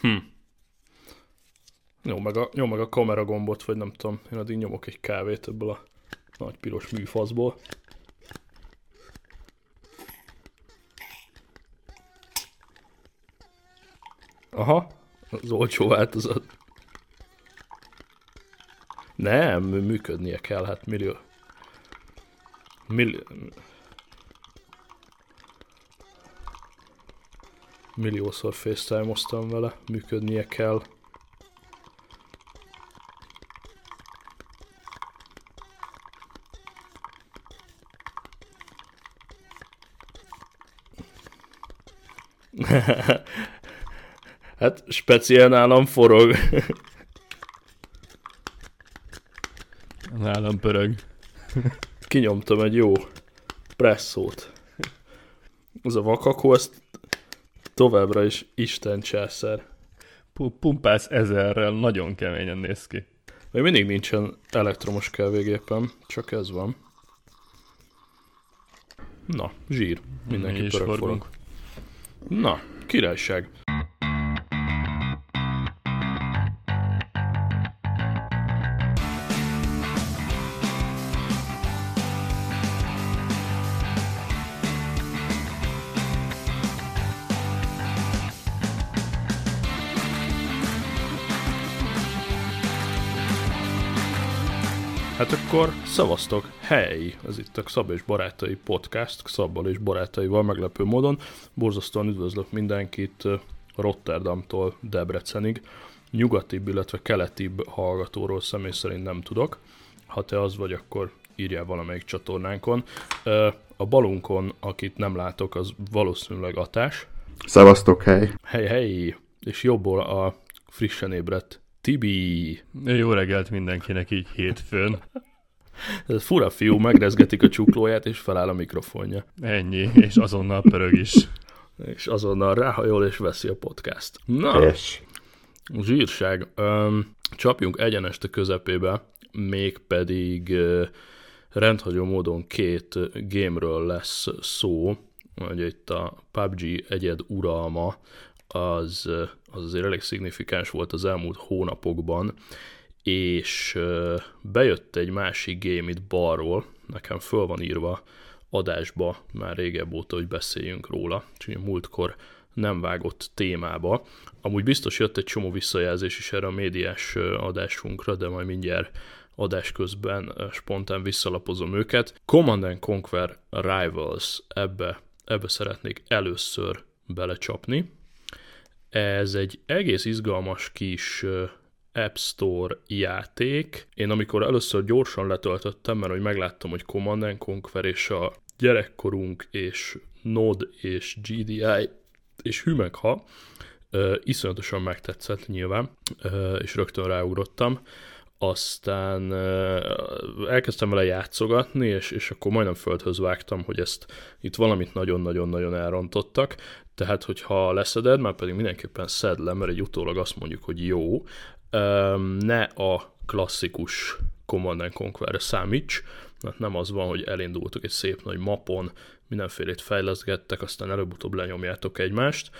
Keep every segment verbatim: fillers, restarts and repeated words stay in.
Hm. Nyom meg a, nyom meg a kamera gombot, vagy nem tudom, én addig nyomok egy kávét ebből a nagy piros műfaszból. Aha, az olcsó változat. Nem, működnie kell, hát millió... Millió... Milliószor FaceTime-oztam vele, működnie kell. Hát speciál nálam forog. Nálam pörög. Kinyomtam egy jó presszót. Az a vakakó, ezt továbbra is Isten császár. Pumpálsz ezerrel, nagyon keményen néz ki. Még mindig nincsen elektromos kávégépem, csak ez van. Na, zsír. Mindenki pörög forog. Na, királyság. Hát akkor szavaztok, hey! Ez itt a Xab és Barátai podcast, Xabbal és barátaival meglepő módon. Borzasztóan üdvözlök mindenkit Rotterdamtól Debrecenig. Nyugatibb, illetve keletibb hallgatóról személy szerint nem tudok. Ha te az vagy, akkor írjál valamelyik csatornánkon. A balunkon, akit nem látok, az valószínűleg Atás. Szavaztok, hey! Hey, hey! És jobbról a frissen ébredt Tibi! Jó reggelt mindenkinek így hétfőn. Ez fura fiú, megrezgetik a csuklóját, és feláll a mikrofonja. Ennyi, és azonnal pörög is. És azonnal ráhajol, és veszi a podcast. Na, és. Zsírság. Öm, csapjunk egyenest a közepébe, mégpedig ö, rendhagyó módon két gémről lesz szó. Ugye itt a pé u bé gé egyed uralma, az, az azért elég szignifikáns volt az elmúlt hónapokban, és bejött egy másik game itt balról, nekem föl van írva adásba már régebb óta, hogy beszéljünk róla, úgyhogy múltkor nem vágott témába. Amúgy biztos jött egy csomó visszajelzés is erre a médiás adásunkra, de majd mindjárt adás közben spontán visszalapozom őket. Command and Conquer Rivals, ebbe, ebbe szeretnék először belecsapni. Ez egy egész izgalmas kis App Store játék. Én amikor először gyorsan letöltöttem, mert hogy megláttam, hogy Command and Conquer és a gyerekkorunk és Node és gé dé i és hümegha, iszonyatosan megtetszett nyilván, és rögtön ráugrottam. Aztán elkezdtem vele játszogatni, és, és akkor majdnem földhöz vágtam, hogy ezt itt valamit nagyon-nagyon-nagyon elrontottak. Tehát, hogyha leszeded, már pedig mindenképpen szedd le, mert egy utólag azt mondjuk, hogy jó, ne a klasszikus Command and Conquer-re számíts, mert nem az van, hogy elindultok egy szép nagy mapon, mindenfélét fejleszgettek, aztán előbb-utóbb lenyomjátok egymást.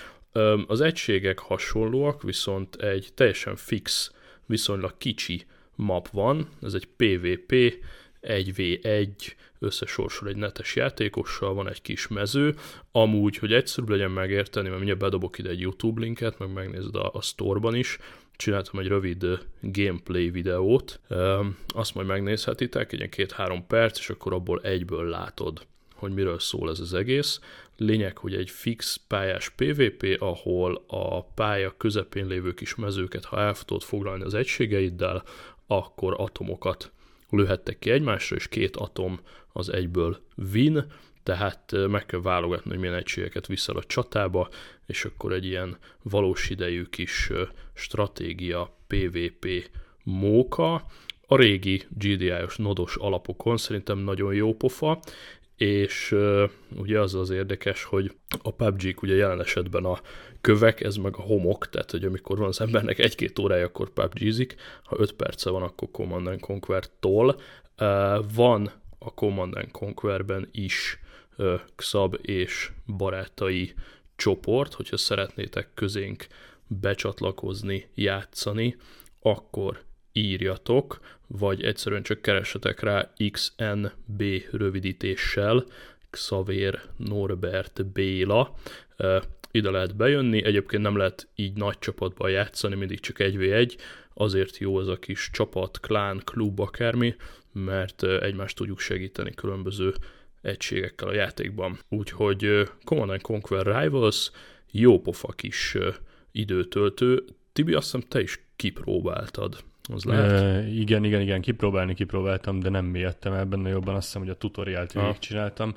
Az egységek hasonlóak, viszont egy teljesen fix, viszonylag kicsi map van, ez egy pé vé pé, egy vé egy, összesorsol egy netes játékossal, van egy kis mező, amúgy, hogy egyszerűbb legyen megérteni, mert mindjárt bedobok ide egy YouTube linket, meg megnézd a, a store-ban is, csináltam egy rövid gameplay videót, azt majd megnézhetitek, egy két-három perc, és akkor abból egyből látod, hogy miről szól ez az egész. Lényeg, hogy egy fix pályás pé vé pé, ahol a pálya közepén lévő kis mezőket, ha el tudod foglalni az egységeiddel, akkor atomokat lőhettek ki egymásra, és két atom az egyből win, tehát meg kell válogatni, hogy milyen egységeket viszel a csatába, és akkor egy ilyen valós idejű kis stratégia pé vé pé móka. A régi gé dé i-os nodos alapokon szerintem nagyon jó pofa, és uh, ugye az az érdekes, hogy a pé u bé gé-k ugye jelen esetben a kövek, ez meg a homok, tehát hogy amikor van az embernek egy-két órája, akkor pé u bé gé-zik, ha öt perce van, akkor Command and Conquer-tól. Uh, van a Command and Conquer-ben is uh, Xab és barátai csoport, hogyha szeretnétek közénk becsatlakozni, játszani, akkor írjatok, vagy egyszerűen csak keressetek rá iksz en bé rövidítéssel, Xavér Norbert Béla. Ide lehet bejönni, egyébként nem lehet így nagy csapatban játszani, mindig csak egy vé egy, azért jó ez a kis csapat, klán, klub, akármi, mert egymást tudjuk segíteni különböző egységekkel a játékban. Úgyhogy Command and Conquer Rivals jó pofa kis időtöltő. Tibi, azt hiszem te is kipróbáltad. Az lehet? E, igen, igen, igen, kipróbálni kipróbáltam, de nem mélyedtem el benne jobban, azt hiszem, hogy a tutoriált végigcsináltam.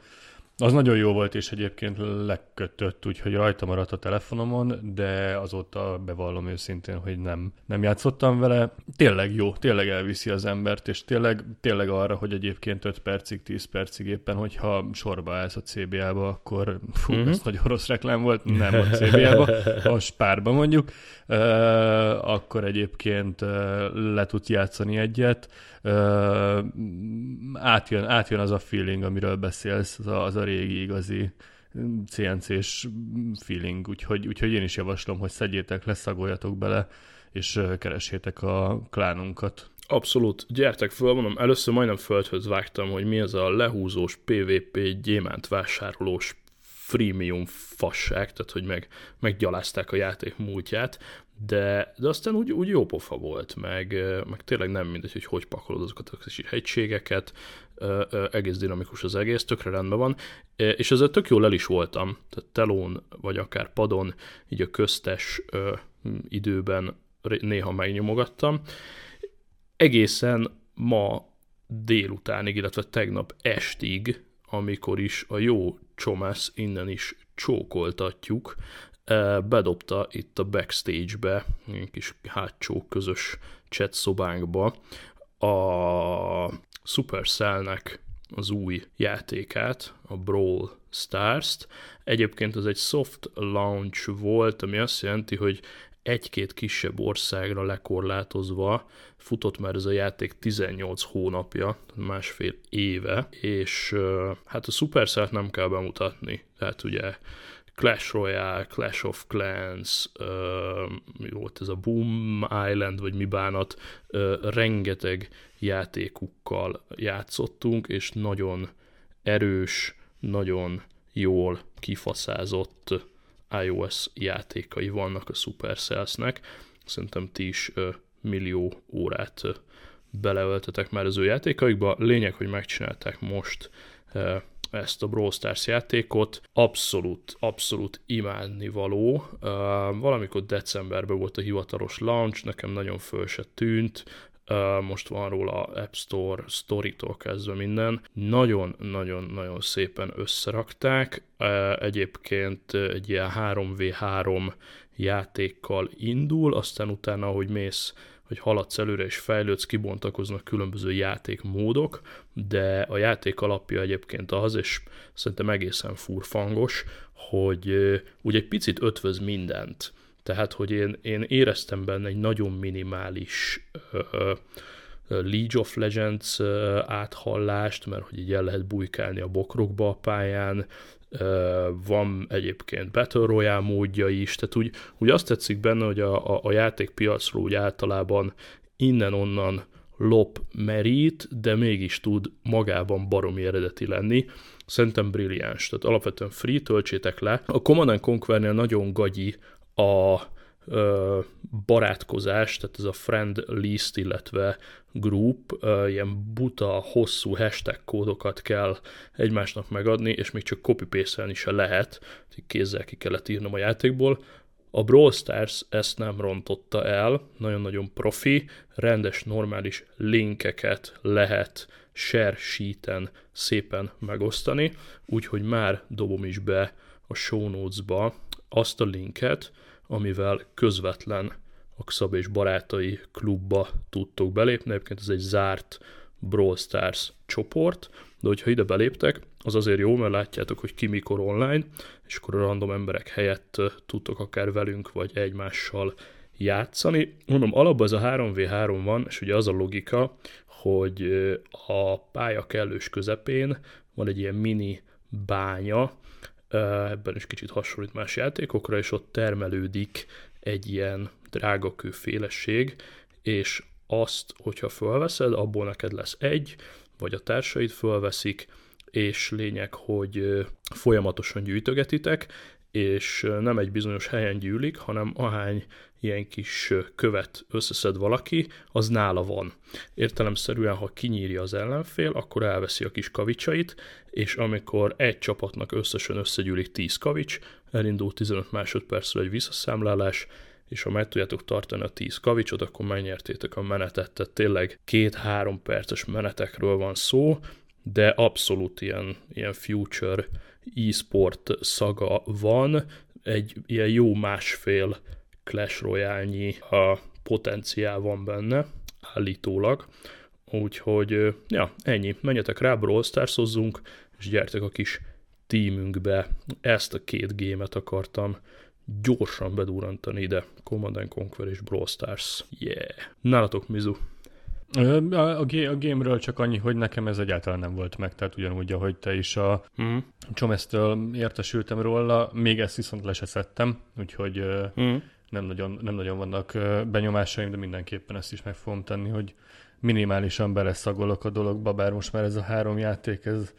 Az nagyon jó volt, és egyébként lekötött, úgyhogy rajta maradt a telefonomon, de azóta bevallom őszintén, hogy nem, nem játszottam vele. Tényleg jó, tényleg elviszi az embert, és tényleg, tényleg arra, hogy egyébként öt percig, tíz percig éppen, hogyha sorba állsz a cé bé á-ba, akkor fú, mm-hmm. ez nagyon rossz reklám volt, nem a cé bé á-ba, a spárba mondjuk, uh, akkor egyébként uh, le tudsz játszani egyet, uh, átjön, átjön az a feeling, amiről beszélsz, az a, az a régi igazi cé en cés feeling, úgyhogy, úgyhogy én is javaslom, hogy szedjétek le, szagoljatok bele, és keresétek a klánunkat. Abszolút, gyertek föl, mondom, először majdnem földhöz vágtam, hogy mi ez a lehúzós pé vé pé gyémánt vásárolós freemium fasság, tehát hogy meg, meggyalázták a játék múltját, de, de aztán úgy, úgy jó pofa volt, meg, meg tényleg nem mindegy, hogy hogy pakolod azokat a kis hegységeket, egész dinamikus az egész, tökre rendben van, és ezzel tök jól el is voltam, tehát telón, vagy akár padon, így a köztes időben néha megnyomogattam. Egészen ma délutánig, illetve tegnap estig, amikor is a jó Csomász innen is csókoltatjuk, bedobta itt a backstage-be, egy kis hátsó közös chat szobánkba a Supercell-nek az új játékát, a Brawl Stars-t. Egyébként ez egy soft launch volt, ami azt jelenti, hogy egy-két kisebb országra lekorlátozva futott már ez a játék tizennyolc hónapja, másfél éve, és hát a Supercell-t nem kell bemutatni, tehát ugye Clash Royale, Clash of Clans, uh, mi volt ez a Boom Island, vagy mi bánat, uh, rengeteg játékukkal játszottunk, és nagyon erős, nagyon jól kifaszázott iOS játékai vannak a Supercellnek. Szerintem ti is uh, millió órát uh, beleöltetek már az ő játékaikba. Lényeg, hogy megcsinálták most uh, ezt a Brawl Stars játékot, abszolút, abszolút imádnivaló. Uh, valamikor decemberben volt a hivatalos launch, nekem nagyon föl se tűnt, uh, most van róla App Store, Story-tól kezdve minden. Nagyon-nagyon-nagyon szépen összerakták, uh, egyébként egy ilyen három vé három játékkal indul, aztán utána, ahogy mész, hogy haladsz előre és fejlődsz, kibontakoznak különböző játékmódok, de a játék alapja egyébként az, és szerintem egészen furfangos, hogy úgy egy picit ötvöz mindent. Tehát, hogy én, én éreztem benne egy nagyon minimális uh, League of Legends uh, áthallást, mert hogy így el lehet bujkálni a bokrokba a pályán, Uh, van egyébként Battle Royale módja is, tehát úgy, úgy azt tetszik benne, hogy a, a, a játékpiacról úgy általában innen-onnan lop merít, de mégis tud magában baromi eredeti lenni. Szerintem brilliáns, tehát alapvetően free, töltsétek le. A Command and Conquernél nagyon gagyi a barátkozás, tehát ez a friend list, illetve group, ilyen buta, hosszú hashtag kódokat kell egymásnak megadni, és még csak copy-paste-elni se lehet, kézzel ki kellett írnom a játékból. A Brawl Stars ezt nem rontotta el, nagyon-nagyon profi, rendes, normális linkeket lehet share sheet-en szépen megosztani, úgyhogy már dobom is be a show notes-ba azt a linket, amivel közvetlen a Xab és Barátai klubba tudtok belépni. Egyébként ez egy zárt Brawl Stars csoport, de hogyha ide beléptek, az azért jó, mert látjátok, hogy ki mikor online, és akkor a random emberek helyett tudtok akár velünk vagy egymással játszani. Mondom, alapban ez a három vé három van, és ugye az a logika, hogy a pálya kellős közepén van egy ilyen mini bánya, ebben is kicsit hasonlít más játékokra, és ott termelődik egy ilyen drágakőfélesség, és azt, hogyha fölveszed, abból neked lesz egy, vagy a társaid fölveszik, és lényeg, hogy folyamatosan gyűjtögetitek, és nem egy bizonyos helyen gyűlik, hanem ahány ilyen kis követ összeszed valaki, az nála van. Értelemszerűen, ha kinyírja az ellenfél, akkor elveszi a kis kavicsait, és amikor egy csapatnak összesen összegyűlik tíz kavics, elindul tizenöt másodpercre egy visszaszámlálás, és ha meg tudjátok tartani a tíz kavicsot, akkor megnyertétek a menetet, tehát tényleg két-három perces menetekről van szó, de abszolút ilyen, ilyen future e-sport szaga van, egy ilyen jó másfél Clash Royale-nyi a potenciál van benne, állítólag, úgyhogy ja, ennyi, menjetek rá, Brawl Stars-ozzunk, és gyertek a kis teamünkbe, ezt a két gémet akartam gyorsan bedurrantani ide, Command and Conquer és Brawl Stars, yeah, nálatok Mizu. A, a game-ről csak annyi, hogy nekem ez egyáltalán nem volt meg, tehát ugyanúgy, ahogy te is a mm. Csomesztől értesültem róla, még ezt viszont le se szedtem, úgyhogy mm. nem, nagyon, nem nagyon vannak benyomásaim, de mindenképpen ezt is meg fogom tenni, hogy minimálisan beleszagolok a dologba, bár most már ez a három játék, ez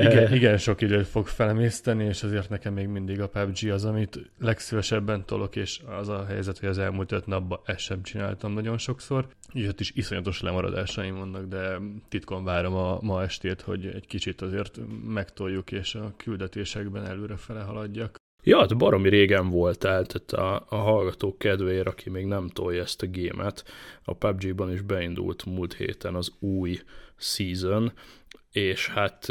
igen, igen sok időt fog felemészteni, és azért nekem még mindig a pé u bé gé az, amit legszívesebben tolok, és az a helyzet, hogy az elmúlt öt napban ezt sem csináltam nagyon sokszor. Így ott is iszonyatos lemaradásaim vannak, de titkon várom a ma estét, hogy egy kicsit azért megtoljuk, és a küldetésekben előrefele haladjak. Ja, de baromi régen voltál, tehát a, a hallgatók kedvéért, aki még nem tolja ezt a gémet, a pé u bé gé-ban is beindult múlt héten az új season, és hát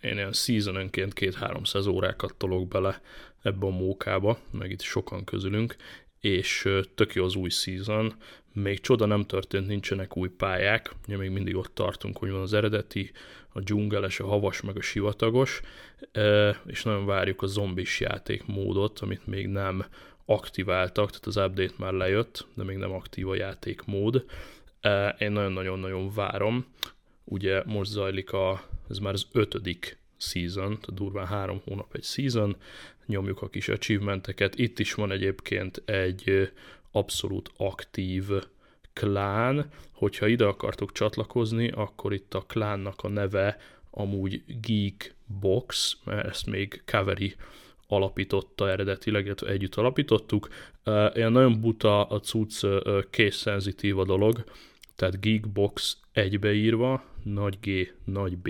én ilyen seasonönként két-háromszáz órákat tolok bele ebbe a mókába, meg itt sokan közülünk, és tök jó az új season, még csoda nem történt, nincsenek új pályák, ugye még mindig ott tartunk, hogy van az eredeti, a dzsungeles, a havas, meg a sivatagos, és nagyon várjuk a zombis játékmódot, amit még nem aktiváltak, tehát az update már lejött, de még nem aktív a játékmód. Én nagyon-nagyon-nagyon várom, ugye most zajlik a, ez már az ötödik season, tehát durván három hónap egy season, nyomjuk a kis achievementeket, itt is van egyébként egy abszolút aktív klán, hogyha ide akartok csatlakozni, akkor itt a klánnak a neve amúgy Geekbox, mert ezt még Kaveri alapította eredetileg, illetve együtt alapítottuk. Ilyen nagyon buta a cucc, case-szenzitív a dolog, tehát Geekbox egybeírva, nagy G, nagy B,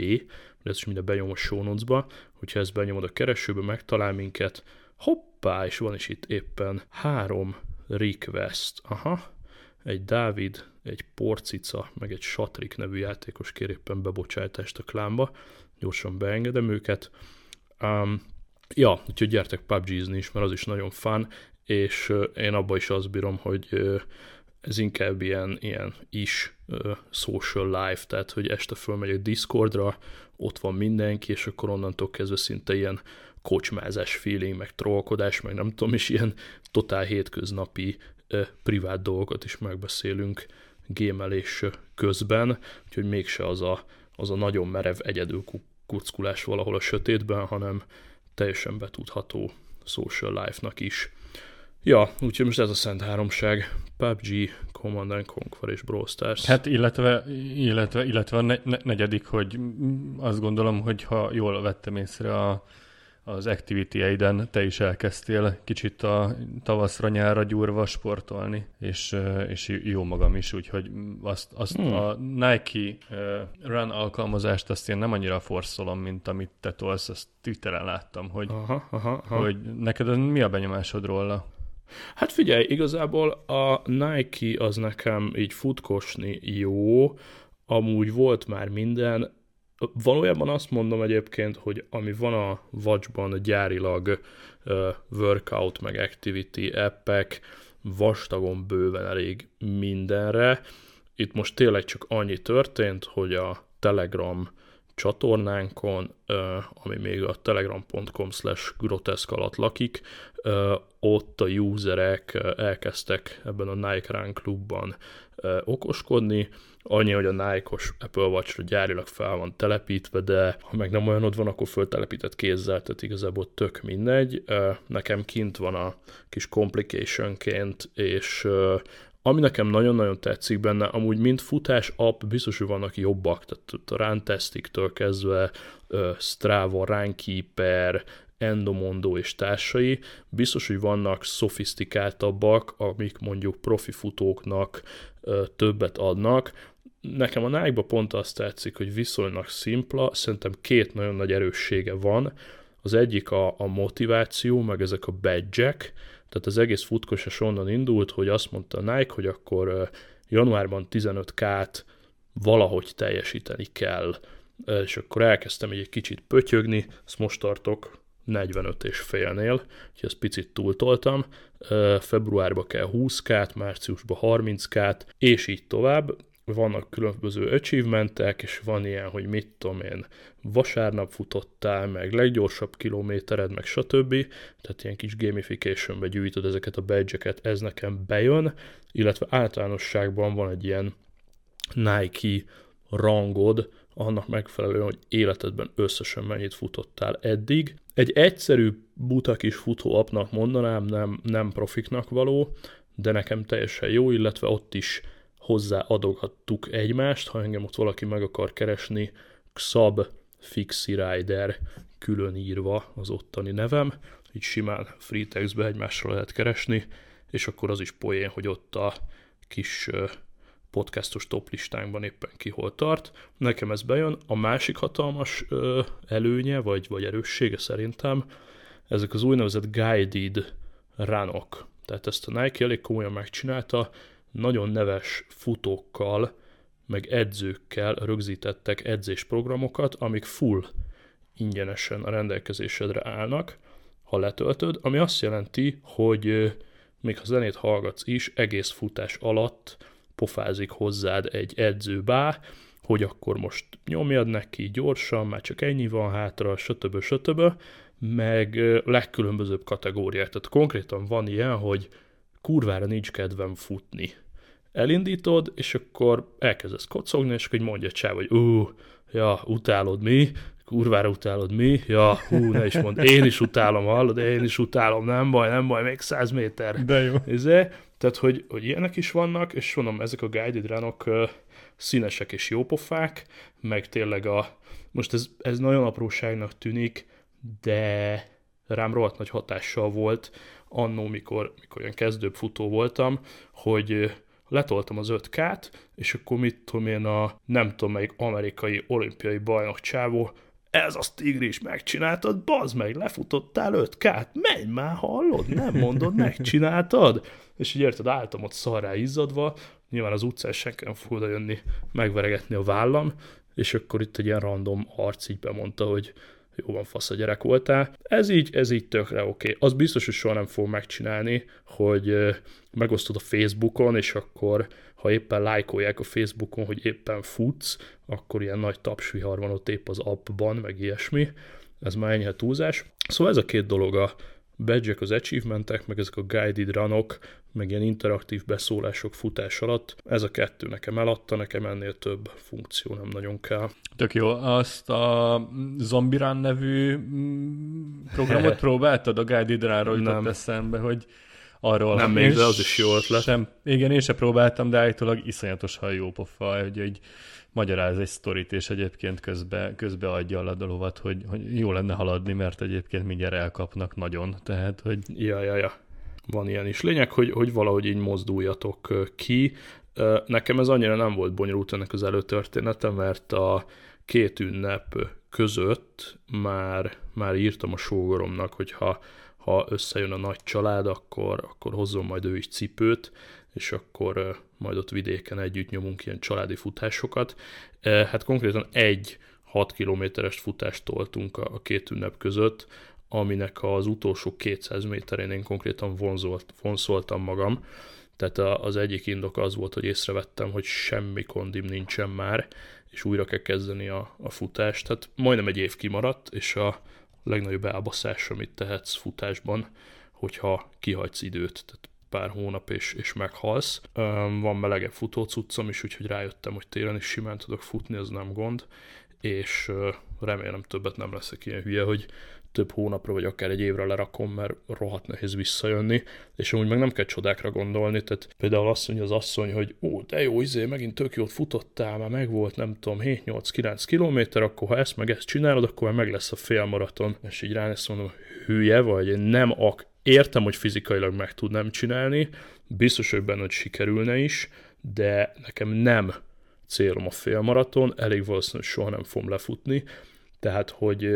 de ez is minden benyom a show notes-ba, hogyha ezt benyomod a keresőbe, megtalál minket, hoppá, és van is itt éppen három request, aha, egy Dávid, egy Porcica, meg egy Satrik nevű játékos kér éppen bebocsátást a klánba, gyorsan beengedem őket. Um, ja, úgyhogy gyertek pé u bé gé-zni is, mert az is nagyon fun, és én abban is azt bírom, hogy ez inkább ilyen, ilyen is uh, social life, tehát hogy este fölmegyek Discordra, ott van mindenki, és akkor onnantól kezdve szinte ilyen kocsmázás feeling, meg trollkodás, meg nem tudom, és ilyen totál hétköznapi eh, privát dolgokat is megbeszélünk gémelés közben, úgyhogy mégse az a, az a nagyon merev egyedül kuckulás valahol a sötétben, hanem teljesen betudható social life-nak is. Ja, úgyhogy most ez a szent háromság, pé u bé gé, Command and Conquer és Brawl Stars. Hát illetve, illetve, illetve a ne- negyedik, hogy azt gondolom, hogy ha jól vettem észre a az activity-eiden te is elkezdtél kicsit a tavaszra, nyárra gyúrva sportolni, és, és jó magam is, úgyhogy azt, azt hmm. a Nike Run alkalmazást azt én nem annyira forszolom, mint amit te tolsz, azt Twitteren láttam, hogy, aha, aha, aha. hogy neked mi a benyomásod róla? Hát figyelj, igazából a Nike az nekem így futkosni jó, amúgy volt már minden. Valójában azt mondom egyébként, hogy ami van a Watchban gyárilag uh, workout, meg activity appek, vastagon bőven elég mindenre. Itt most tényleg csak annyi történt, hogy a Telegram csatornánkon, uh, ami még a telegram pont com slash grotesk alatt lakik, ott a userek elkezdtek ebben a Nike Run klubban okoskodni, annyi, hogy a Nike-os Apple Watch-ra gyárilag fel van telepítve, de ha meg nem olyanod van, akkor föltelepített kézzel, tehát igazából tök mindegy. Nekem kint van a kis complication-ként, és ami nekem nagyon-nagyon tetszik benne, amúgy mint futás app biztos, hogy vannak jobbak, tehát a Runtastic-től kezdve Strava, Runkeeper, Endomondo és társai, biztos, hogy vannak szofisztikáltabbak, amik mondjuk profi futóknak többet adnak. Nekem a Nike-ba pont azt tetszik, hogy viszonylag szimpla, szerintem két nagyon nagy erőssége van, az egyik a, a motiváció, meg ezek a badge-ek, tehát az egész futkosás onnan indult, hogy azt mondta a Nike, hogy akkor januárban tizenöt ká-t valahogy teljesíteni kell, és akkor elkezdtem egy kicsit pötyögni, ezt most tartok negyvenöt és félnél, úgyhogy ezt picit túltoltam, februárba kell húsz ká-t, márciusba harminc ká-t, és így tovább. Vannak különböző achievementek, és van ilyen, hogy mit tudom én, vasárnap futottál, meg leggyorsabb kilométered, meg stb. Tehát ilyen kis gamificationbe gyűjtöd ezeket a badge-eket, ez nekem bejön, illetve általánosságban van egy ilyen Nike rangod, annak megfelelően, hogy életedben összesen mennyit futottál eddig. Egy egyszerű buta kis futóapnak mondanám, nem, nem profiknak való, de nekem teljesen jó, illetve ott is hozzáadoghattuk egymást, ha engem ott valaki meg akar keresni, Xab Fixie Rider külön írva az ottani nevem, így simán free textbe egymásra lehet keresni, és akkor az is poén, hogy ott a kis podcastos top listánkban éppen ki hol tart. Nekem ez bejön. A másik hatalmas ö, előnye, vagy, vagy erőssége szerintem, ezek az úgynevezett guided runok. Tehát ezt a Nike elég komolyan megcsinálta, nagyon neves futókkal, meg edzőkkel rögzítettek edzésprogramokat, amik full ingyenesen a rendelkezésedre állnak, ha letöltöd, ami azt jelenti, hogy ö, még ha zenét hallgatsz is, egész futás alatt pofázik hozzád egy edzőbá, hogy akkor most nyomjad neki gyorsan, már csak ennyi van hátra, stb. stb. Meg legkülönbözőbb kategóriák. Tehát konkrétan van ilyen, hogy kurvára nincs kedvem futni. Elindítod, és akkor elkezdesz kocogni, és akkor mondja csáv, hogy ú, ja, utálod mi? Kurvára utálod mi? Ja, hú, ne is mondd, én is utálom, hallod? Én is utálom, nem baj, nem baj, még száz méter. De jó. Ezért, tehát, hogy, hogy ilyenek is vannak, és mondom, ezek a guided runok uh, színesek és jópofák, meg tényleg a... Most ez, ez nagyon apróságnak tűnik, de rám rohadt nagy hatással volt annó, mikor, mikor olyan kezdőbb futó voltam, hogy uh, letoltam az öt ká-t, és akkor mit tudom én a nem tudom melyik amerikai olimpiai bajnok csávó, ez az tigris, megcsináltad, bazd meg, lefutottál öt ká-t, menj már, hallod, nem mondod, megcsináltad. És így érted, álltam ott szarrá izzadva, nyilván az utcán senki nem fog oda jönni, megveregetni a vállam, és akkor itt egy ilyen random arc így bemondta, hogy jó van, fasz, a gyerek voltál. Ez így, ez így tökre oké. Okay. Az biztos, hogy soha nem fogom megcsinálni, hogy megosztod a Facebookon, és akkor, ha éppen lájkolják a Facebookon, hogy éppen futsz, akkor ilyen nagy tapsvihar van ott épp az appban, meg ilyesmi. Ez már enyhe túlzás. Szóval ez a két dolog, a badge-ek, az achievementek, meg ezek a guided runok, meg ilyen interaktív beszólások futás alatt. Ez a kettő nekem eladta, nekem ennél több funkció nem nagyon kell. Tök jó. Azt a Zombie Run nevű programot próbáltad? A guided runról jutott eszembe, hogy arról... Nem még, de az is jó ötlet. Sem, igen, én sem próbáltam, de állítólag iszonyatosan jó pofa, hogy egy magyaráz egy sztorit, és egyébként közbe, közbe adja a dolovat, hogy, hogy jó lenne haladni, mert egyébként mindjárt elkapnak nagyon, tehát, hogy... Ja, ja, ja. Van ilyen is. Lényeg, hogy, hogy valahogy így mozduljatok ki. Nekem ez annyira nem volt bonyolult ennek az előtörténete, mert a két ünnep között már, már írtam a sógoromnak, hogy ha, ha összejön a nagy család, akkor, akkor hozzon majd ő is cipőt, és akkor majd ott vidéken együtt nyomunk ilyen családi futásokat. Hát konkrétan egy hat kilométeres futást toltunk a két ünnep között, aminek az utolsó kétszáz méterén én konkrétan vonzolt, vonszoltam magam. Tehát az egyik indok az volt, hogy észrevettem, hogy semmi kondim nincsen már, és újra kell kezdeni a, a futást. Tehát majdnem egy év kimaradt, és a legnagyobb elbaszás, amit tehetsz futásban, hogyha kihagysz időt, tehát pár hónap és, és meghalsz. Van melegebb futócuccom is, úgyhogy rájöttem, hogy télen is simán tudok futni, az nem gond, és remélem többet nem leszek ilyen hülye, hogy több hónapra vagy akár egy évre lerakom, mert rohadt nehéz visszajönni, és amúgy meg nem kell csodákra gondolni, tehát például azt mondja az asszony, hogy ó, de jó, izé, megint tök jót futottál, már megvolt, nem tudom, hét nyolc kilenc kilométer, akkor ha ezt meg ezt csinálod, akkor már meg lesz a félmaraton. És így rá ezt mondom, hülye vagy, nem ak, értem, hogy fizikailag meg tudnám csinálni, biztos, hogy benne, hogy sikerülne is, de nekem nem célom a félmaraton, elég valószínűleg soha nem fogom lefutni. Tehát, hogy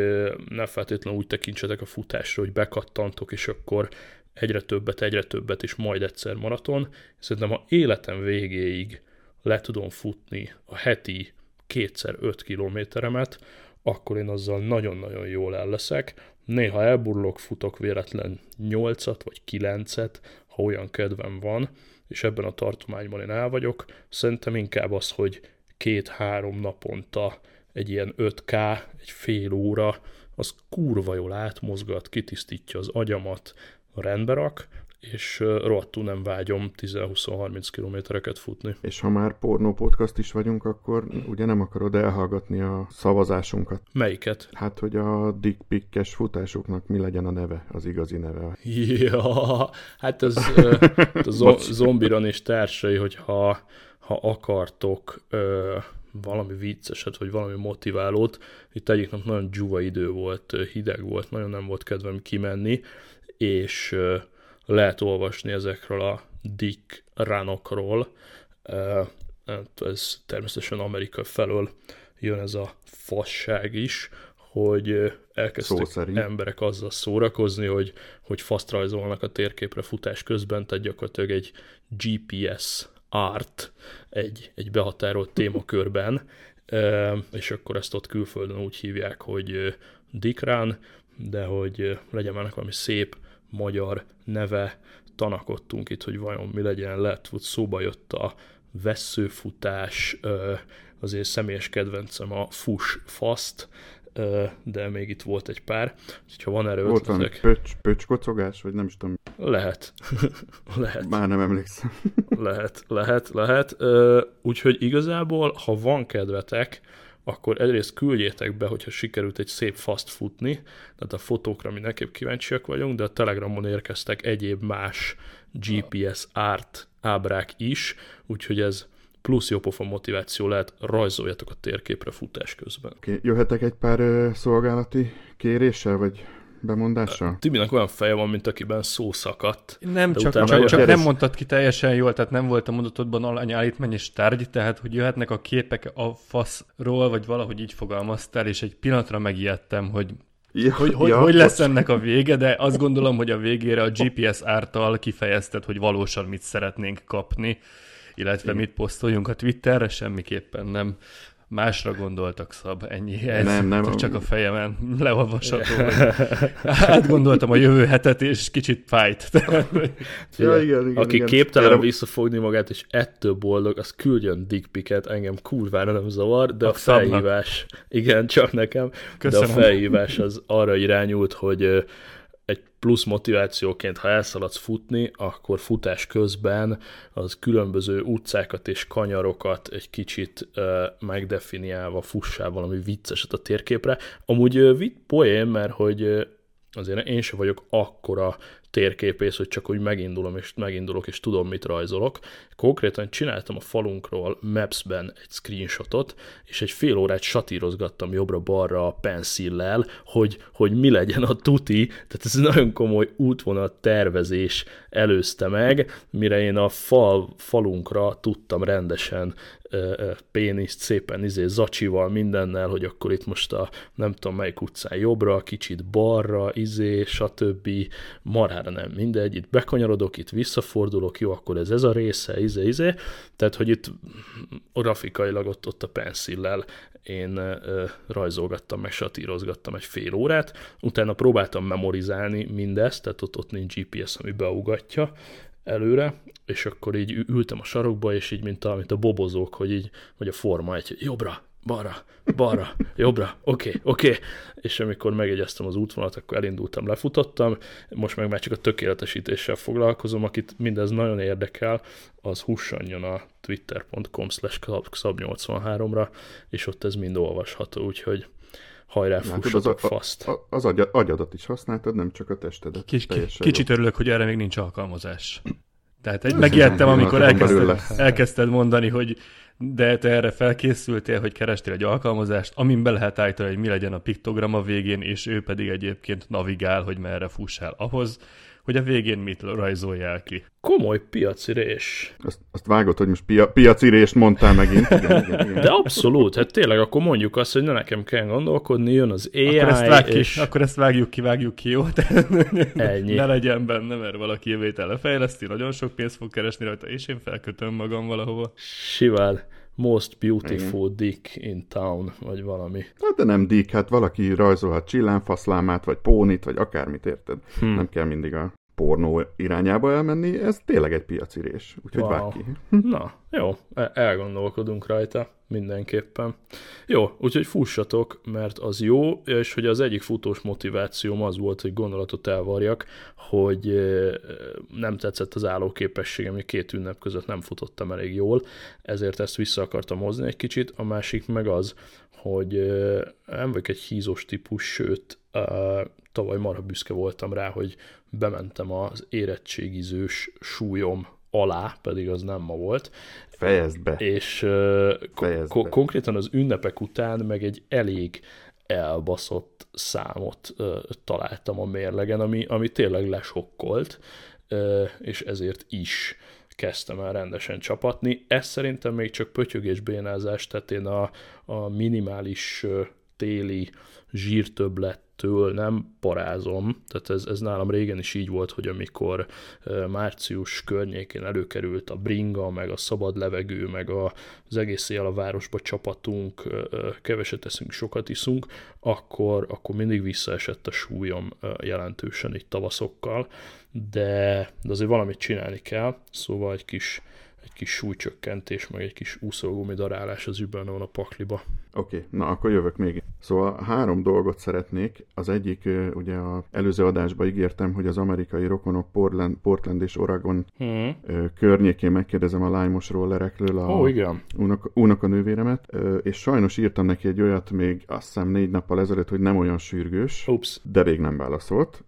ne feltétlenül úgy tekintsetek a futásra, hogy bekattantok, és akkor egyre többet, egyre többet, és majd egyszer maraton. Szerintem, ha életem végéig le tudom futni a heti kétszer öt kilométeremet, akkor én azzal nagyon-nagyon jól el leszek. Néha elburlok, futok véletlen nyolcat vagy kilencet, ha olyan kedvem van, és ebben a tartományban én el vagyok. Szerintem inkább az, hogy két-három naponta egy ilyen öt ká, egy fél óra, az kurva jól átmozgat, kitisztítja az agyamat, rendbe rak, és rohadtul nem vágyom tíz-húsz-harminc kilométereket futni. És ha már pornó podcast is vagyunk, akkor ugye nem akarod elhallgatni a szavazásunkat. Melyiket? Hát, hogy a dick pic-es futásoknak mi legyen a neve, az igazi neve. Ja, hát ez a Zombiron és társai, hogyha ha akartok valami vicceset, vagy valami motiválót. Itt egyik nap nagyon dzsuva idő volt, hideg volt, nagyon nem volt kedvem kimenni, és lehet olvasni ezekről a dick runokról. Ez természetesen Amerika felől jön ez a fasság is, hogy elkezdtek emberek azzal szórakozni, hogy, hogy faszt rajzolnak a térképre futás közben, tehát gyakorlatilag egy gé pé es art egy, egy behatárolt témakörben, és akkor ezt ott külföldön úgy hívják, hogy dick run, de hogy legyen ennek valami szép magyar neve, tanakodtunk itt, hogy vajon mi legyen, lett, hogy szóba jött a vesszőfutás, azért személyes kedvencem a fuss faszt, de még itt volt egy pár, úgyhogy ha van erre ötletek... Volt pöcs, pöcskocogás, vagy nem is tudom. Lehet. lehet. Már nem emlékszem. lehet, lehet, lehet. Úgyhogy igazából, ha van kedvetek, akkor egyrészt küldjétek be, hogyha sikerült egy szép faszt futni, tehát a fotókra mindenképp kíváncsiak vagyunk, de a Telegramon érkeztek egyéb más gé pé es art ábrák is, úgyhogy ez plusz jópofa motiváció lehet, rajzoljatok a térképre futás közben. Okay. Jöhetek egy pár ö, szolgálati kéréssel, vagy bemondással? Timinek olyan feje van, mint akiben szó szakadt. Nem, csak, csak, csak, csak nem mondtad ki teljesen jól, tehát nem volt a mondatodban alanyállítmány és tárgy, tehát hogy jöhetnek a képek a faszról, vagy valahogy így fogalmaztál, és egy pillanatra megijedtem, hogy Ja, hogy, hogy, ja, hogy lesz bocs. ennek a vége, de azt gondolom, hogy a végére a gé pé es által kifejezted, hogy valósan mit szeretnénk kapni, illetve Igen. mit posztoljunk a Twitterre, semmiképpen nem. Másra gondoltak, Szab, ennyi. Ez nem, nem, csak a fejemen leolvasható. Hát gondoltam a jövő hetet, és kicsit fájt. Ja, igen, igen, aki igen, képtelen igen. visszafogni magát, és ettől boldog, az küldjön dick pic-et, engem kurvára nem zavar, de a, a felhívás, igen, csak nekem, Köszönöm. de a felhívás az arra irányult, hogy egy plusz motivációként, ha elszaladsz futni, akkor futás közben az különböző utcákat és kanyarokat egy kicsit uh, megdefiniálva fussál valami vicceset a térképre. Amúgy uh, vitt poén, mert hogy uh, azért én sem vagyok akkora térképész, hogy csak úgy megindulom és megindulok, és tudom, mit rajzolok. Konkrétan csináltam a falunkról Maps-ben egy screenshotot, és egy fél órát satírozgattam jobbra-balra a penszillel, hogy, hogy mi legyen a tuti, tehát ez nagyon komoly útvonal tervezés előzte meg, mire én a fal, falunkra tudtam rendesen péniszt szépen izé, zacsival, mindennel, hogy akkor itt most a nem tudom melyik utcán jobbra, kicsit balra, izé, stb. Marhára nem mindegy, itt bekanyarodok, itt visszafordulok, jó, akkor ez ez a része, izé, izé. Tehát, hogy itt grafikailag ott, ott a penszillel én ö, rajzolgattam, meg satírozgattam egy fél órát, utána próbáltam memorizálni mindezt, tehát ott, ott nincs gé pé es, ami beugatja előre, és akkor így ültem a sarokba, és így, mint a, mint a bobozók, hogy így, vagy a forma egy, jobbra, balra, balra, jobbra, oké, okay, oké. Okay. És amikor megjegyeztem az útvonalat, akkor elindultam, lefutottam, most meg már csak a tökéletesítéssel foglalkozom, akit mindez nagyon érdekel, az hussanjon a twitter dot com slash xab nyolcvanhárom-ra, és ott ez mind olvasható, úgyhogy hajrá, fussatok faszt. Az, az agy, agyadat is használtad, nem csak a testedet. Kis, kicsit jó. Örülök, hogy erre még nincs alkalmazás. Tehát megijedtem, amikor elkezdted, elkezdted mondani, hogy de te erre felkészültél, hogy kerestél egy alkalmazást, amin be lehet állítani, hogy mi legyen a piktogram a végén, és ő pedig egyébként navigál, hogy merre fussál ahhoz, hogy a végén mit rajzoljál ki. Komoly piacirés. Azt, azt vágod, hogy most pia, piacirést mondtál megint. Igen, igen, igen. De abszolút, hát tényleg akkor mondjuk azt, hogy ne nekem kell gondolkodni, jön az á i. Akkor ezt, vágj, és... akkor ezt vágjuk ki, vágjuk ki, jó? Ennyi. Ne legyen benne, mert valaki jövétele fejleszti, nagyon sok pénzt fog keresni rajta, és én felkötöm magam valahova. Simán. Most beautiful igen. dick in town, vagy valami. Hát de nem dick, hát valaki rajzolhat csillámfaszlámát, vagy pónit, vagy akármit, érted. Hmm. Nem kell mindig a pornó irányába elmenni, ez tényleg egy piacirés, úgyhogy wow. vágj ki. Na, jó, elgondolkodunk rajta mindenképpen. Jó, úgyhogy fussatok, mert az jó, és hogy az egyik futós motivációm az volt, hogy gondolatot elvarjak, hogy nem tetszett az állóképességem, hogy két ünnep között nem futottam elég jól, ezért ezt vissza akartam hozni egy kicsit, a másik meg az, hogy nem vagyok egy hízós típus, sőt, tavaly marha büszke voltam rá, hogy bementem az érettségizős súlyom alá, pedig az nem ma volt. Fejezd be! És uh, Fejezd ko- be. konkrétan az ünnepek után meg egy elég elbaszott számot uh, találtam a mérlegen, ami, ami tényleg lesokkolt, uh, és ezért is kezdtem el rendesen csapatni. Ez szerintem még csak pötyögésbénázás, tehát én a, a minimális uh, téli zsírtöbblet től nem parázom, tehát ez, ez nálam régen is így volt, hogy amikor március környékén előkerült a bringa, meg a szabad levegő, meg az egész éjjel a városba csapatunk, keveset eszünk, sokat iszunk, akkor, akkor mindig visszaesett a súlyom jelentősen így tavaszokkal, de, de azért valamit csinálni kell, szóval egy kis egy kis súlycsökkentés, meg egy kis úszógumi darálás az übben van a pakliba. Oké, okay, na akkor jövök még. Szóval három dolgot szeretnék. Az egyik, ugye az előző adásban ígértem, hogy az amerikai rokonok Portland, Portland és Oregon hmm. környékén megkérdezem a Lime-os rollerekről a oh, igen. Unok, unokanővéremet, és sajnos írtam neki egy olyat még azt hiszem négy nappal ezelőtt, hogy nem olyan sürgős, Oops. de rég nem válaszolt.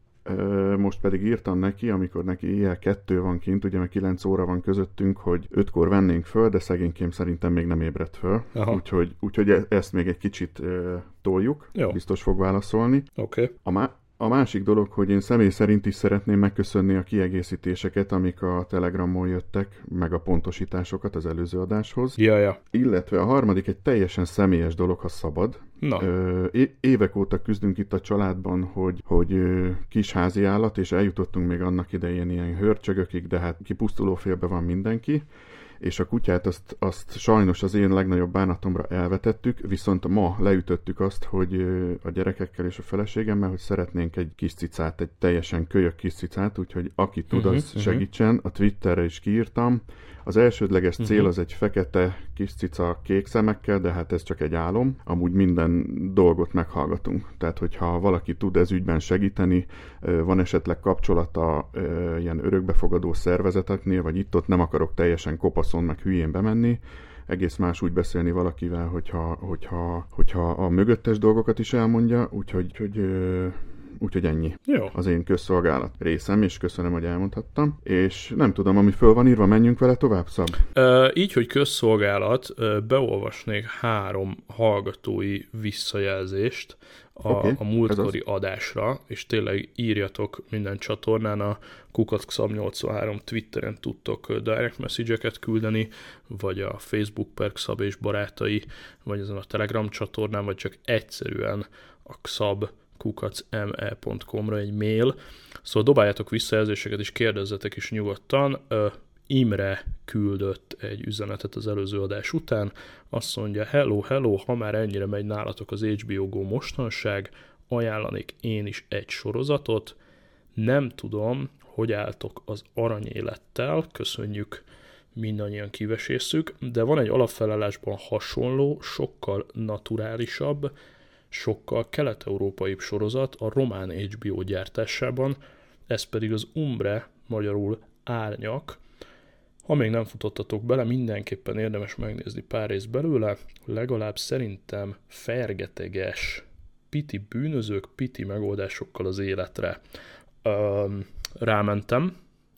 Most pedig írtam neki, amikor neki éjjel kettő van kint, ugye meg kilenc óra van közöttünk, hogy ötkor vennénk föl, de szegénykém szerintem még nem ébredt föl. Úgyhogy, úgyhogy e- ezt még egy kicsit uh, toljuk, Jó. biztos fog válaszolni. Okay. A, má- a másik dolog, hogy én személy szerint is szeretném megköszönni a kiegészítéseket, amik a Telegramon jöttek, meg a pontosításokat az előző adáshoz. Ja, ja. Illetve a harmadik egy teljesen személyes dolog, ha szabad. Ö, évek óta küzdünk itt a családban, hogy, hogy ö, kis házi állat, és eljutottunk még annak idején ilyen hörcsögökig, de hát kipusztuló félbe van mindenki, és a kutyát azt, azt sajnos az én legnagyobb bánatomra elvetettük, viszont ma leütöttük azt, hogy ö, a gyerekekkel és a feleségemmel, hogy szeretnénk egy kis cicát, egy teljesen kölyök kis cicát, úgyhogy aki tud, az uh-huh, segítsen, uh-huh. a Twitterre is kiírtam. Az elsődleges uh-huh. cél az egy fekete kis cica kék szemekkel, de hát ez csak egy álom. Amúgy minden dolgot meghallgatunk. Tehát, hogyha valaki tud ez ügyben segíteni, van esetleg kapcsolata ilyen örökbefogadó szervezeteknél, vagy itt-ott nem akarok teljesen kopaszon meg hülyén bemenni, egész más úgy beszélni valakivel, hogyha, hogyha, hogyha a mögöttes dolgokat is elmondja, úgyhogy... Hogy, Úgyhogy ennyi. Jó. Az én közszolgálat részem, és köszönöm, hogy elmondhattam. És nem tudom, ami föl van írva, menjünk vele tovább, Szab. E, így, hogy közszolgálat, beolvasnék három hallgatói visszajelzést a, okay, a múltkori adásra, és tényleg írjatok minden csatornán, a kukac xab nyolcvanhárom Twitteren tudtok direct message-eket küldeni, vagy a Facebook per Xab és barátai, vagy azon a Telegram csatornán, vagy csak egyszerűen a Xab kukac em e pont com-ra egy mail. Szóval dobáljátok visszajelzéseket, és kérdezzetek is nyugodtan. Imre küldött egy üzenetet az előző adás után. Azt mondja, hello, hello, ha már ennyire megy nálatok az há bé o Go mostanság, ajánlanék én is egy sorozatot. Nem tudom, hogy álltok az aranyélettel. Köszönjük mindannyian kivesészük, de van egy alapfelállásban hasonló, sokkal naturálisabb, sokkal kelet-európaibb sorozat a román há bé o gyártásában, ez pedig az Umbre, magyarul Árnyak. Ha még nem futottatok bele, mindenképpen érdemes megnézni pár rész belőle, legalább szerintem fergeteges, piti bűnözők, piti megoldásokkal az életre. Um, rámentem,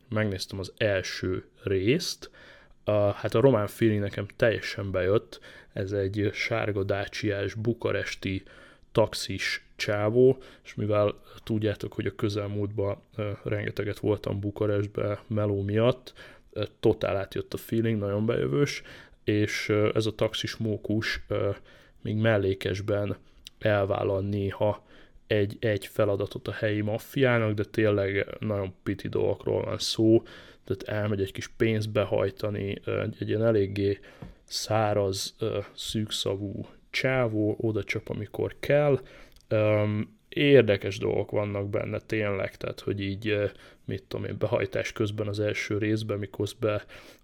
megnéztem az első részt, uh, hát a román fili nekem teljesen bejött, ez egy sárga dácsiás, bukaresti taxis csávó, és mivel tudjátok, hogy a közelmúltban uh, rengeteget voltam Bukarestben meló miatt, uh, totál átjött a feeling, nagyon bejövős, és uh, ez a taxis mókus uh, még mellékesben elvállal néha egy, egy feladatot a helyi maffiának, de tényleg nagyon piti dolgokról van szó, tehát elmegy egy kis pénzt behajtani, egy, egy ilyen eléggé száraz, szűkszavú csávó, oda csap, amikor kell. Érdekes dolgok vannak benne tényleg, tehát hogy így, mit tudom én, behajtás közben az első részben, mikor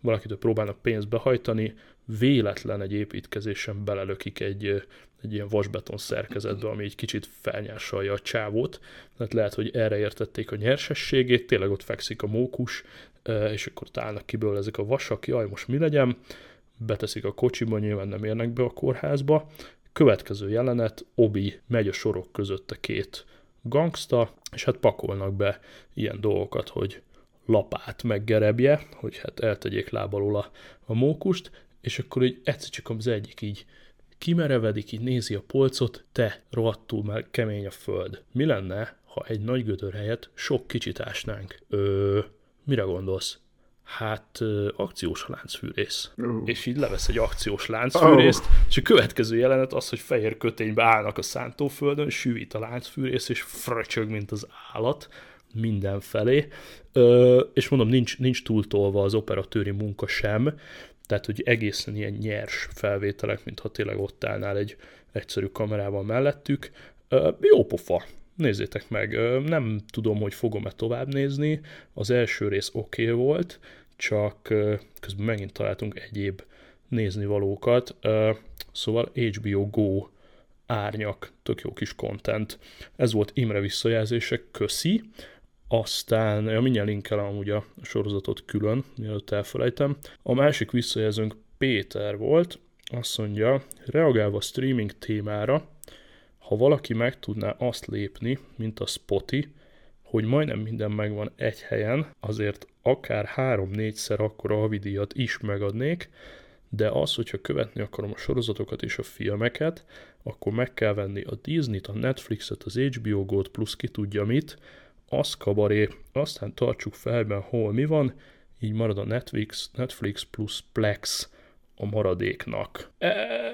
valakitől próbálnak pénzt behajtani, véletlen egy építkezésen belelökik egy egy ilyen vasbeton szerkezetbe, ami egy kicsit felnyársalja a csávót, tehát lehet, hogy erre értették a nyersességét, tényleg ott fekszik a mókus, és akkor tálnak kiből ezek a vasak, jaj, most mi legyen, beteszik a kocsiba, nyilván nem érnek be a kórházba. Következő jelenet, Obi megy a sorok között a két gangsta, és hát pakolnak be ilyen dolgokat, hogy lapát meggerebje, hogy hát eltegyék láb alól a, a mókust, és akkor így egyszer csak az egyik így kimerevedik, így nézi a polcot, te, rohadtul már kemény a föld. Mi lenne, ha egy nagy gödör helyett sok kicsit ásnánk? Ö, mire gondolsz? Hát akciós láncfűrész. Uh. És így levesz egy akciós láncfűrészt, oh. És a következő jelenet az, hogy fehér köténybe állnak a szántóföldön, sűvít a láncfűrész, és fröcsög, mint az állat mindenfelé. Ö, és mondom, nincs, nincs túltolva az operatőri munka sem, tehát, hogy egészen ilyen nyers felvételek, mintha tényleg ott állnál egy egyszerű kamerával mellettük. Jó pofa, nézzétek meg, nem tudom, hogy fogom-e tovább nézni, az első rész oké okay volt, csak közben megint találtunk egyéb néznivalókat, szóval há bé o Go, Árnyak, tök jó kis content. Ez volt Imre visszajelzések, köszi, aztán, ja, mindjárt linkelem amúgy a sorozatot külön, mielőtt elfelejtem. A másik visszajelzőnk Péter volt, azt mondja, reagálva a streaming témára, ha valaki meg tudná azt lépni, mint a Spotify, hogy majdnem minden megvan egy helyen, azért akár három-négyszer akkora havidíjat is megadnék, de az, hogyha követni akarom a sorozatokat és a filmeket, akkor meg kell venni a Disney-t, a Netflixet, az há bé o Go-t, plusz ki tudja mit, az kabaré, aztán tartsuk felben, hol mi van, így marad a Netflix, Netflix plusz Plex a maradéknak. Eee,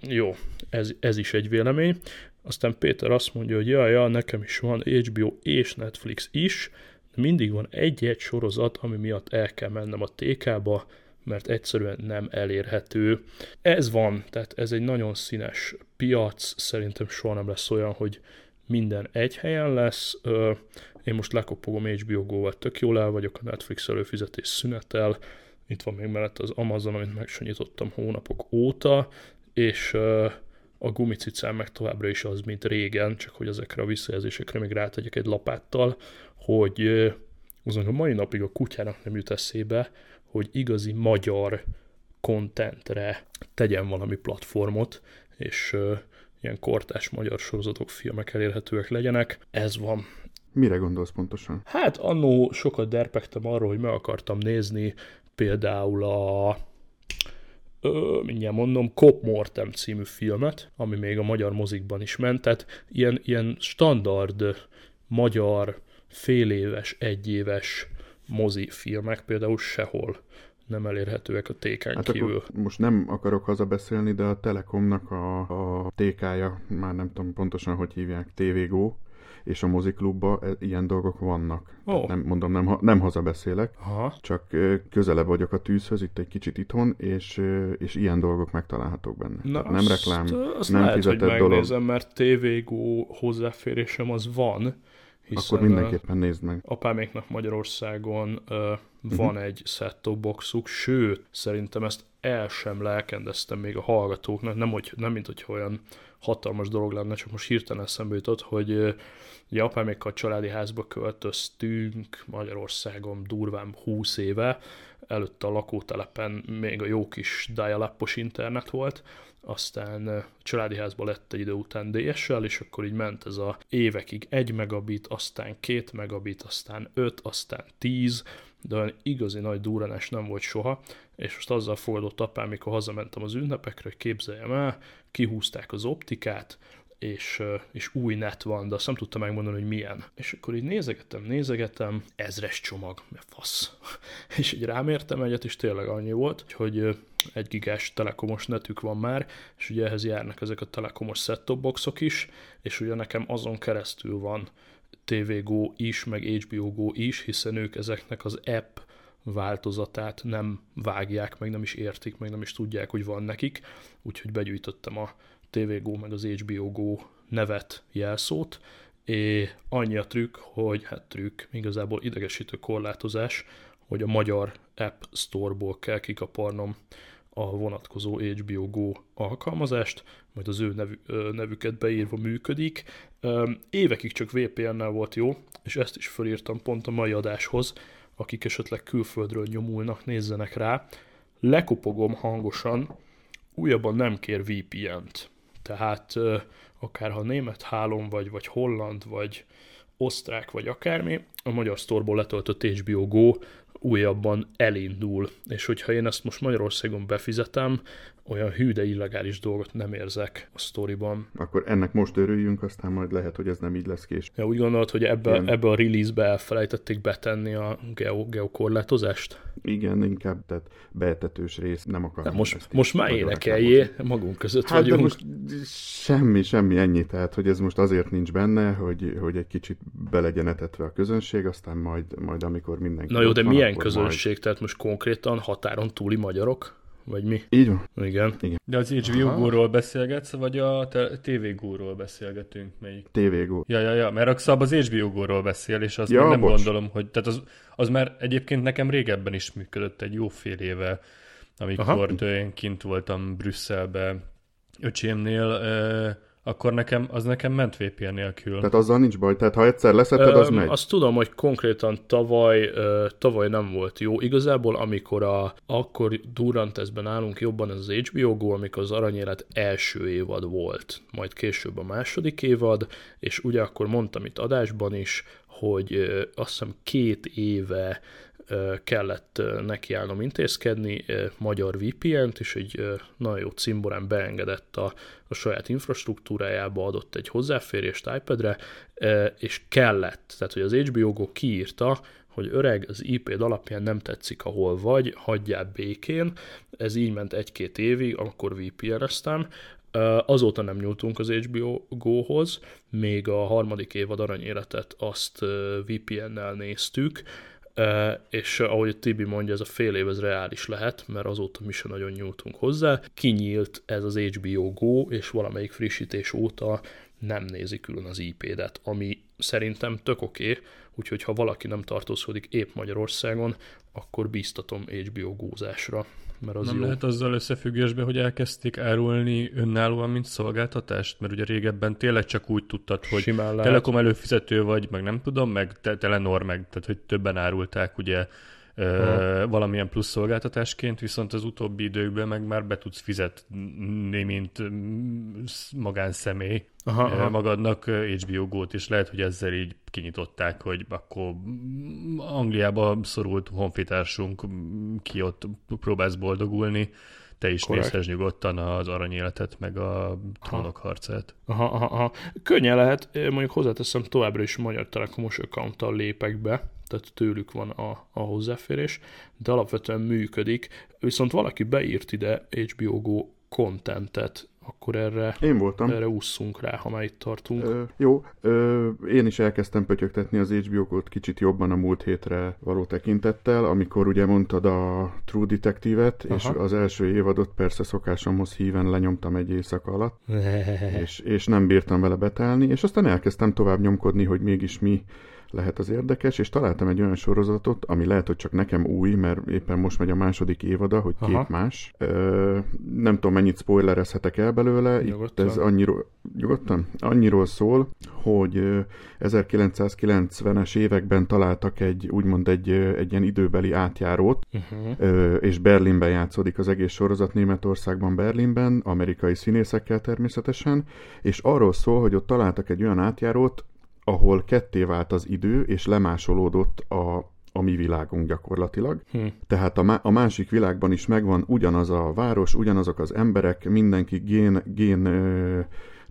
jó, ez, ez is egy vélemény. Aztán Péter azt mondja, hogy jaj, ja, nekem is van há bé o és Netflix is, de mindig van egy-egy sorozat, ami miatt el kell mennem a té ká-ba, mert egyszerűen nem elérhető. Ez van, tehát ez egy nagyon színes piac, szerintem soha nem lesz olyan, hogy minden egy helyen lesz. Én most lekopogom há bé o Go-val, tök jól el vagyok, a Netflix előfizetés szünetel, itt van még mellett az Amazon, amit megsanyítottam hónapok óta, és a gumicicám meg továbbra is az, mint régen, csak hogy ezekre a visszajelzésekre még rátegyek egy lapáttal, hogy azon a mai napig a kutyának nem jut eszébe, hogy igazi magyar kontentre tegyen valami platformot, és ilyen kortárs magyar sorozatok, filmek elérhetőek legyenek. Ez van. Mire gondolsz pontosan? Hát annó sokat derpegtem arról, hogy meg akartam nézni például a ö, mindjárt mondom, Cop Mortem című filmet, ami még a magyar mozikban is ment, tehát ilyen, ilyen standard magyar féléves, egyéves mozifilmek például sehol nem elérhetőek a té kán hát kívül. Most nem akarok hazabeszélni, de a Telekomnak a, a té ká-ja, már nem tudom pontosan, hogy hívják, té vé Go, és a moziklubban ilyen dolgok vannak. Oh. Nem, mondom, nem, nem hazabeszélek, aha, csak közelebb vagyok a tűzhöz, itt egy kicsit itthon, és, és ilyen dolgok megtalálhatók benne. Na nem azt, reklám, azt nem lehet, fizetett dolog. Megnézem, mert té vé Go hozzáférésem az van. Akkor mindenképpen nézd meg. Apáméknak Magyarországon van uh-huh. egy set-top boxuk, sőt, szerintem ezt el sem lelkendeztem még a hallgatóknak, nem, hogy, nem mint hogy olyan hatalmas dolog lenne, csak most hirtelen eszembe jutott, hogy ugye apámékkal a családi házba költöztünk Magyarországon durván húsz éve, előtte a lakótelepen még a jó kis dial-up-os internet volt, aztán családi házba lett egy idő után dé es el, és akkor így ment ez a évekig egy megabit, aztán két megabit, aztán öt, aztán tíz, de olyan igazi nagy durranás nem volt soha, és most azzal fogadott apám, mikor hazamentem az ünnepekre, hogy képzeljem el, kihúzták az optikát, és, és új net van, de azt nem tudta megmondani, hogy milyen. És akkor így nézegettem, nézegettem, ezres csomag, fasz. És így rámértem egyet, és tényleg annyi volt, hogy egy gigás telekomos netük van már, és ugye ehhez járnak ezek a telekomos set-top boxok is, és ugye nekem azon keresztül van té vé Go is, meg há bé o Go is, hiszen ők ezeknek az app változatát nem vágják, meg nem is értik, meg nem is tudják, hogy van nekik, úgyhogy begyűjtöttem a té vé Go meg az há bé o Go nevet, jelszót, és annyi a trükk, hogy hát trükk, igazából idegesítő korlátozás, hogy a magyar App Store-ból kell kikaparnom a vonatkozó há bé o Go alkalmazást, majd az ő nevü, nevüket beírva működik. Évekig csak vé pé en-nel volt jó, és ezt is felírtam pont a mai adáshoz, akik esetleg külföldről nyomulnak, nézzenek rá. Lekopogom hangosan, újabban nem kér vé pé en-t. Tehát akárha német hálón vagy, vagy holland, vagy osztrák, vagy akármi, a magyar sztorból letöltött há bé o Go újabban elindul. És hogyha én ezt most Magyarországon befizetem, olyan hű, de illegális dolgot nem érzek a sztoriban. Akkor ennek most örüljünk, aztán majd lehet, hogy ez nem így lesz később. Ja, úgy gondolod, hogy ebbe, ebbe a release-be elfelejtették betenni a geo, geokorlátozást? Igen, inkább tehát beetetős rész, nem akarom. Most, most már énekeljé, magunk között hát vagyunk. Hát de most semmi, semmi ennyi, tehát hogy ez most azért nincs benne, hogy, hogy egy kicsit belegyen etetve a közönség, aztán majd, majd amikor mindenki... Na jó, de van, milyen közönség? Majd... Tehát most konkrétan határon túli magyarok? Vagy mi? Így van. Igen. Igen. De az há bé o Go-ról beszélgetsz, vagy a té vé Go-ról beszélgetünk még? té vé Go. Ja, ja, ja, mert a Xab az há bé o Go-ról beszél, és azt ja, nem bocs. gondolom, hogy... Tehát az, az már egyébként nekem régebben is működött, egy jó fél éve, amikor Aha. én kint voltam Brüsszelbe öcsémnél, eh, akkor nekem, az nekem ment vé pé en nélkül. Tehát azzal nincs baj, tehát ha egyszer leszetted, az Öm, megy. Azt tudom, hogy konkrétan tavaly, ö, tavaly nem volt jó. Igazából, amikor a, akkor Durantesben állunk jobban az há bé o Go, amikor az Aranyélet első évad volt, majd később a második évad, és ugye akkor mondtam itt adásban is, hogy ö, azt hiszem két éve kellett nekiállnom intézkedni magyar vé pé en-t, és egy nagyon jó cimborán beengedett a, a saját infrastruktúrájába, adott egy hozzáférést iPad-re, és kellett, tehát hogy az há bé o Go kiírta, hogy öreg, az i pé-d alapján nem tetszik, ahol vagy, hagyjál békén, ez így ment egy-két évig, akkor vé pé en-eztem, azóta nem nyújtunk az há bé o Go-hoz, még a harmadik évad Aranyéletet azt vé pé en-nel néztük, Uh, és ahogy Tibi mondja, ez a fél év ez reális lehet, mert azóta mi sem nagyon nyúltunk hozzá. Kinyílt ez az há bé o Go, és valamelyik frissítés óta nem nézi külön az i pé-det, ami szerintem tök oké, okay, úgyhogy ha valaki nem tartózkodik épp Magyarországon, akkor bíztatom há bé o Go-zásra, mert az nem jó. Nem lehet azzal összefüggésben, hogy elkezdték árulni önállóan, mint szolgáltatást? Mert ugye régebben tényleg csak úgy tudtad, hogy Telekom előfizető vagy, meg nem tudom, meg Telenor, meg, tehát hogy többen árulták ugye Ö, valamilyen plusz szolgáltatásként, viszont az utóbbi időkben meg már be tudsz fizetni, mint magánszemély aha, aha. magadnak há bé o Go-t, és lehet, hogy ezzel így kinyitották, hogy akkor Angliába szorult honfitársunk, ki ott próbálsz boldogulni, te is nézhess nyugodtan az Aranyéletet, meg a Trónok harcát. Aha, aha, aha. Könnyen lehet, mondjuk hozzáteszem, továbbra is Magyar Telekomos accounttal lépek be, tehát tőlük van a, a hozzáférés, de alapvetően működik. Viszont valaki beírt ide há bé o Go contentet, akkor erre, én voltam. erre ússzunk rá, ha már itt tartunk. Ö, jó, ö, én is elkezdtem pötyögtetni az há bé o Go-t kicsit jobban a múlt hétre való tekintettel, amikor ugye mondtad a True Detective-et, Aha. és az első évadot persze szokásomhoz híven lenyomtam egy éjszaka alatt, és, és nem bírtam vele betelni, és aztán elkezdtem tovább nyomkodni, hogy mégis mi lehet az érdekes, és találtam egy olyan sorozatot, ami lehet, hogy csak nekem új, mert éppen most megy a második évada, hogy Aha. kép más. Ö, nem tudom, mennyit spoilerezhetek el belőle. Nyugodtan. Itt ez annyiról, nyugodtan? Annyiról szól, hogy ezerkilencszázkilencvenes években találtak egy, úgymond egy, egy ilyen időbeli átjárót, uh-huh. ö, és Berlinben játszódik az egész sorozat, Németországban, Berlinben, amerikai színészekkel természetesen, és arról szól, hogy ott találtak egy olyan átjárót, ahol ketté vált az idő, és lemásolódott a, a mi világunk gyakorlatilag. Hm. Tehát a, a másik világban is megvan ugyanaz a város, ugyanazok az emberek, mindenki gén, gén ö,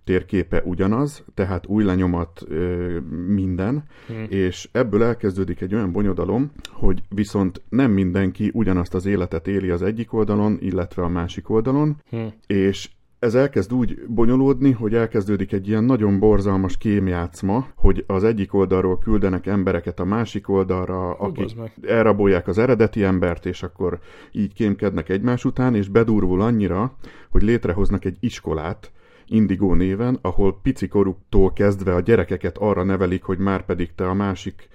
térképe ugyanaz, tehát új lenyomat ö, minden, hm. és ebből elkezdődik egy olyan bonyodalom, hogy viszont nem mindenki ugyanazt az életet éli az egyik oldalon, illetve a másik oldalon, hm. és ez elkezd úgy bonyolódni, hogy elkezdődik egy ilyen nagyon borzalmas kémjátszma, hogy az egyik oldalról küldenek embereket a másik oldalra, Hú, akik elrabolják az eredeti embert, és akkor így kémkednek egymás után, és bedurvul annyira, hogy létrehoznak egy iskolát, Indigó néven, ahol picikoruktól kezdve a gyerekeket arra nevelik, hogy már pedig te a másik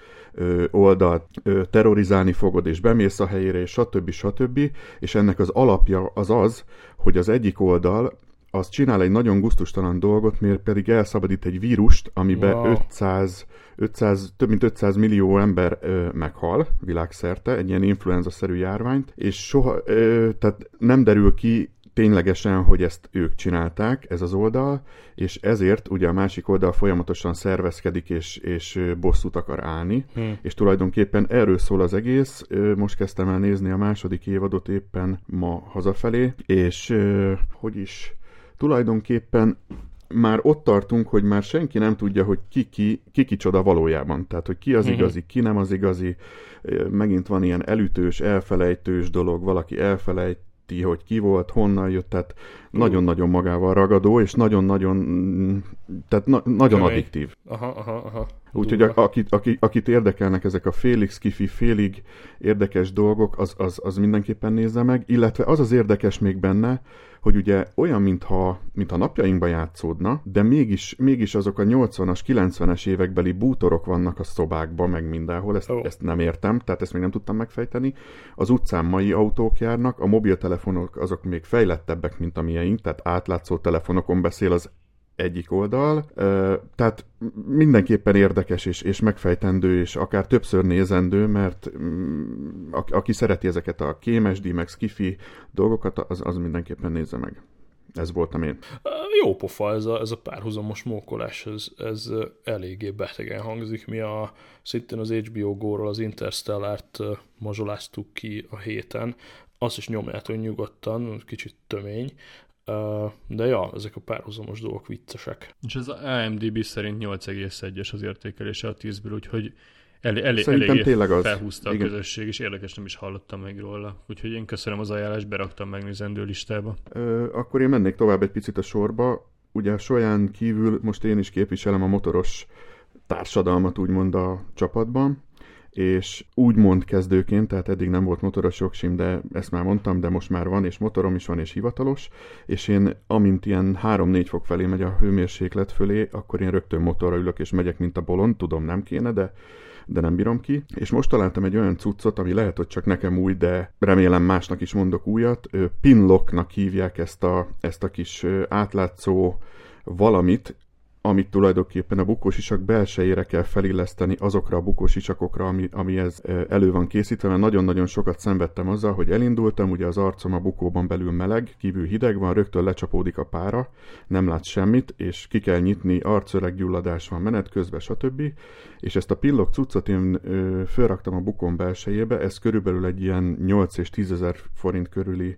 oldalt terrorizálni fogod, és bemész a helyére, és stb. stb. És ennek az alapja az az, hogy az egyik oldal az csinál egy nagyon gusztustalan dolgot, mert pedig elszabadít egy vírust, amiben wow. ötszáz, ötszáz, több mint ötszáz millió ember ö, meghal világszerte, egy ilyen influenza-szerű járványt, és soha, ö, tehát nem derül ki ténylegesen, hogy ezt ők csinálták, ez az oldal, és ezért ugye a másik oldal folyamatosan szervezkedik, és, és bosszút akar állni, hmm. és tulajdonképpen erről szól az egész. Most kezdtem el nézni a második évadot éppen ma hazafelé, és hogy is, tulajdonképpen már ott tartunk, hogy már senki nem tudja, hogy ki-ki, ki-ki csoda valójában. Tehát, hogy ki az igazi, ki nem az igazi. Megint van ilyen elütős, elfelejtős dolog, valaki elfelejt, ti, hogy ki volt, honnan jött, tehát nagyon-nagyon magával ragadó, és nagyon-nagyon, tehát na, nagyon Kömény. addiktív. Aha, aha, aha. Úgyhogy akit, akit, akit érdekelnek ezek a félig skifi, félig érdekes dolgok, az, az, az mindenképpen nézze meg, illetve az az érdekes még benne, hogy ugye olyan, mintha, mintha napjainkban játszódna, de mégis, mégis azok a nyolcvanas, kilencvenes évekbeli bútorok vannak a szobákban, meg mindenhol, ezt, oh. ezt nem értem, tehát ezt még nem tudtam megfejteni. Az utcán mai autók járnak, a mobiltelefonok azok még fejlettebbek, mint a mieink, tehát átlátszó telefonokon beszél az egyik oldal, tehát mindenképpen érdekes és, és megfejtendő, és akár többször nézendő, mert a, aki szereti ezeket a kémesdi, meg skifi dolgokat, az, az mindenképpen nézze meg. Ez voltam én. Jó pofa, ez a, ez a párhuzamos mókolás, ez, ez eléggé betegen hangzik. Mi a, szintén az há bé o Go-ról az Interstellárt mazsoláztuk ki a héten, azt is nyomját, hogy nyugodtan, kicsit tömény, de ja, ezek a párhuzamos dolgok viccesek. És az i em dé bé szerint nyolc egész egyes az értékelése a tízből, úgyhogy elég elég elég felhúzta a közösség, és érdekes, nem is hallottam meg róla. Úgyhogy én köszönöm az ajánlást, beraktam megnézendő listába. Ö, akkor én mennék tovább egy picit a sorba. Ugye a Solyán kívül most én is képviselem a motoros társadalmat, úgymond a csapatban, és úgymond kezdőként, tehát eddig nem volt motoros jogsim, de ezt már mondtam, de most már van, és motorom is van, és hivatalos, és én amint ilyen három-négy fok felé megy a hőmérséklet fölé, akkor én rögtön motorra ülök, és megyek, mint a bolond, tudom, nem kéne, de, de nem bírom ki. És most találtam egy olyan cuccot, ami lehet, hogy csak nekem új, de remélem másnak is mondok újat, Pinlocknak hívják ezt a, ezt a kis átlátszó valamit, amit tulajdonképpen a bukósisak belsejére kell felilleszteni azokra a bukósisakokra, ami, ami ez elő van készítve, mert nagyon-nagyon sokat szenvedtem azzal, hogy elindultam, ugye az arcom a bukóban belül meleg, kívül hideg van, rögtön lecsapódik a pára, nem látsz semmit, és ki kell nyitni, arcöreg gyulladás van menet közben, stb. És ezt a Pinlock cuccot én ö, fölraktam a bukón belsejébe, ez körülbelül egy ilyen nyolc és tízezer forint körüli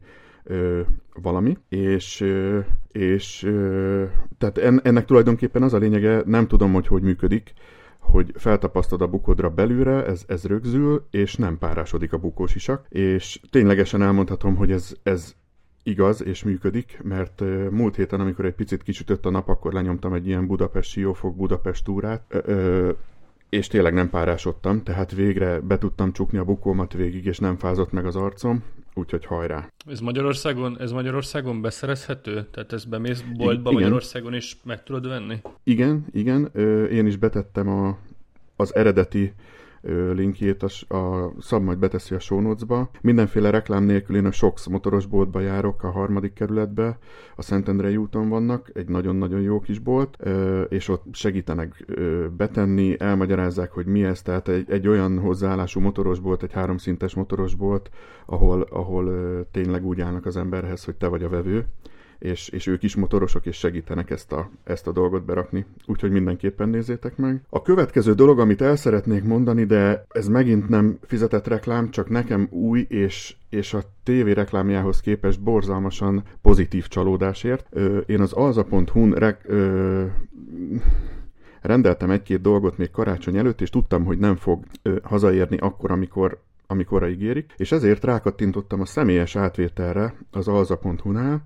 Ö, valami, és, ö, és ö, tehát en, ennek tulajdonképpen az a lényege, nem tudom, hogy hogy működik, hogy feltapasztod a bukodra belülre, ez, ez rögzül, és nem párásodik a bukósisak, és ténylegesen elmondhatom, hogy ez, ez igaz, és működik, mert múlt héten, amikor egy picit kisütött a nap, akkor lenyomtam egy ilyen Budapest-Siófok-Budapest túrát, ö, ö, és tényleg nem párásodtam, tehát végre be tudtam csukni a bukómat végig, és nem fázott meg az arcom, úgyhogy hajrá. Ez Magyarországon, ez Magyarországon beszerezhető? Tehát ezt bemész boltba, igen. Magyarországon is meg tudod venni? Igen, igen. Én is betettem a, az eredeti linkjét a, a Szab majd beteszi a show notes-ba. Mindenféle reklám nélkül én a Sox motoros boltba járok a harmadik kerületbe, a Szentendrei úton vannak, egy nagyon-nagyon jó kis bolt, és ott segítenek betenni, elmagyarázzák, hogy mi ez, tehát egy, egy olyan hozzáállású motoros bolt, egy háromszintes motoros bolt, ahol, ahol tényleg úgy állnak az emberhez, hogy te vagy a vevő, És, és ők is motorosok, és segítenek ezt a, ezt a dolgot berakni. Úgyhogy mindenképpen nézzétek meg. A következő dolog, amit el szeretnék mondani, de ez megint nem fizetett reklám, csak nekem új, és, és a tévé reklámjához képest borzalmasan pozitív csalódásért. Ö, én az alza pont hu-n re- ö, rendeltem egy-két dolgot még karácsony előtt, és tudtam, hogy nem fog ö, hazaérni akkor, amikor amikorra ígérik, és ezért rákattintottam a személyes átvételre az alza pont hu-nál,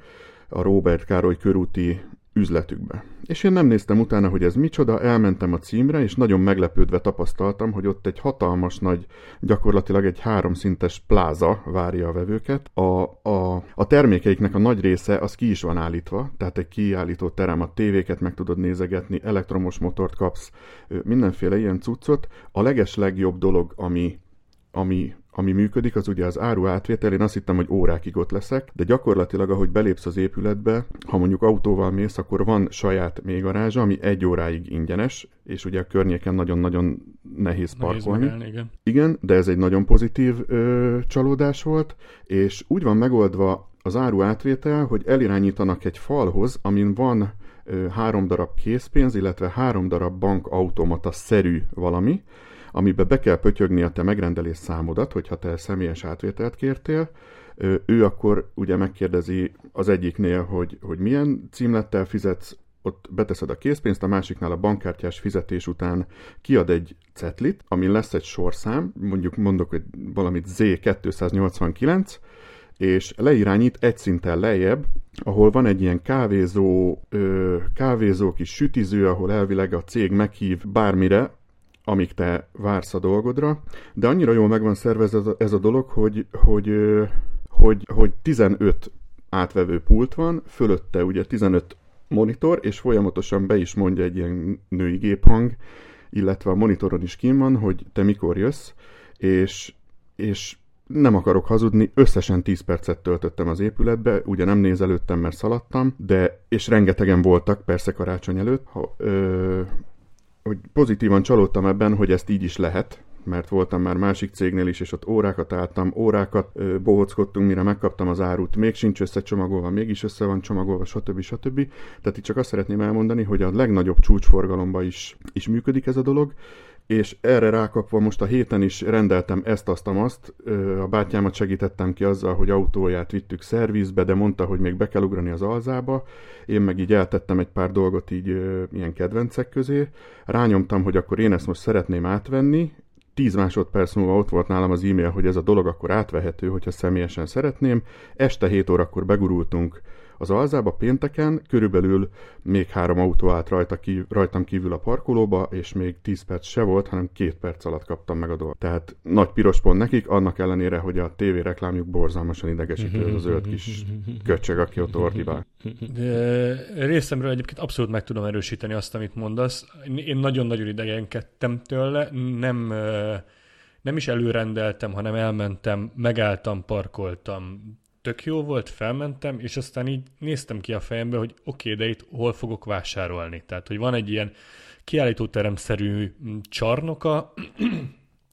a Róbert Károly körúti üzletükbe. És én nem néztem utána, hogy ez micsoda, elmentem a címre, és nagyon meglepődve tapasztaltam, hogy ott egy hatalmas nagy, gyakorlatilag egy háromszintes pláza várja a vevőket. A, a, a termékeiknek a nagy része az ki is van állítva, tehát egy kiállító terem, a tévéket meg tudod nézegetni, elektromos motort kapsz, mindenféle ilyen cuccot. A legeslegjobb dolog, ami, ami Ami működik, az ugye az áru átvétel. Én azt hittem, hogy órákig ott leszek, de gyakorlatilag, ahogy belépsz az épületbe, ha mondjuk autóval mész, akkor van saját mélygarázsa, ami egy óráig ingyenes, és ugye a környéken nagyon-nagyon nehéz parkolni. Nehéz megállni, igen. igen, de ez egy nagyon pozitív ö, csalódás volt, és úgy van megoldva az áru átvétel, hogy elirányítanak egy falhoz, amin van ö, három darab készpénz, illetve három darab bankautomata-szerű valami, amiben be kell pötyögni a te megrendelés számodat, hogyha te személyes átvételt kértél. Ő akkor ugye megkérdezi az egyiknél, hogy, hogy milyen címlettel fizetsz, ott beteszed a készpénzt, a másiknál a bankkártyás fizetés után kiad egy cetlit, amin lesz egy sorszám, mondjuk mondok, hogy valamit zé kettőszáznyolcvankilenc, és leirányít egy szinten lejjebb, ahol van egy ilyen kávézó, kávézó kis sütiző, ahol elvileg a cég meghív bármire, amíg te vársz a dolgodra, de annyira jól meg van szervezve ez a dolog, hogy, hogy, hogy, hogy tizenöt átvevő pult van, fölötte ugye tizenöt monitor, és folyamatosan be is mondja egy ilyen női géphang, illetve a monitoron is kín van, hogy te mikor jössz, és, és nem akarok hazudni, összesen tíz percet töltöttem az épületbe, ugye nem nézelődtem, mert szaladtam, de és rengetegen voltak, persze karácsony előtt, ha, ö, hogy pozitívan csalódtam ebben, hogy ezt így is lehet, mert voltam már másik cégnél is, és ott órákat álltam, órákat ö, bohockodtunk, mire megkaptam az árut, még sincs összecsomagolva, mégis össze van csomagolva, stb. stb. Tehát itt csak azt szeretném elmondani, hogy a legnagyobb csúcsforgalomban is, is működik ez a dolog, és erre rákapva most a héten is rendeltem ezt, azt, azt, a bátyámat segítettem ki azzal, hogy autóját vittük szervizbe, de mondta, hogy még be kell ugrani az Alzába, én meg így eltettem egy pár dolgot így ilyen kedvencek közé, rányomtam, hogy akkor én ezt most szeretném átvenni, tíz másodperc múlva ott volt nálam az e-mail, hogy ez a dolog akkor átvehető, hogyha személyesen szeretném, este hét órakor begurultunk az Alzába pénteken, körülbelül még három autó állt rajta ki, rajtam kívül a parkolóba, és még tíz perc se volt, hanem két perc alatt kaptam meg a dolgot. Tehát nagy piros pont nekik, annak ellenére, hogy a té vé reklámjuk borzalmasan idegesítő, az a zöld kis köcsög, aki ott ordibál. Részemről egyébként abszolút meg tudom erősíteni azt, amit mondasz. Én nagyon-nagyon idegenkedtem tőle, nem... Nem is előrendeltem, hanem elmentem, megálltam, parkoltam. Tök jó volt, felmentem, és aztán így néztem ki a fejembe, hogy oké, okay, de itt hol fogok vásárolni. Tehát, hogy van egy ilyen kiállítóteremszerű csarnoka,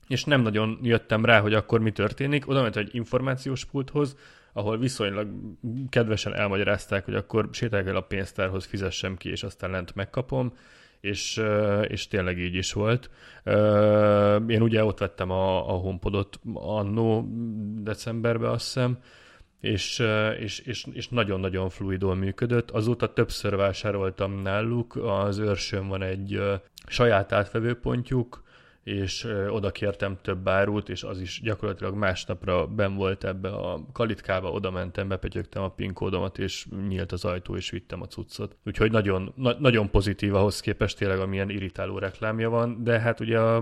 és nem nagyon jöttem rá, hogy akkor mi történik. Oda ment egy információs pulthoz, ahol viszonylag kedvesen elmagyarázták, hogy akkor sétálj el a pénztárhoz, fizessem ki, és aztán lent megkapom. És, és tényleg így is volt. Én ugye ott vettem a, a HomePodot annó decemberben, azt hiszem, és, és, és, és nagyon-nagyon fluidul működött. Azóta többször vásároltam náluk, az Őrsön van egy saját átvevőpontjuk, és oda kértem több árut, és az is gyakorlatilag másnapra ben volt ebbe a kalitkába, oda mentem, bepötyögtem a PIN kódomat, és nyílt az ajtó, és vittem a cuccot. Úgyhogy nagyon, na- nagyon pozitív ahhoz képest tényleg, amilyen irritáló reklámja van, de hát ugye a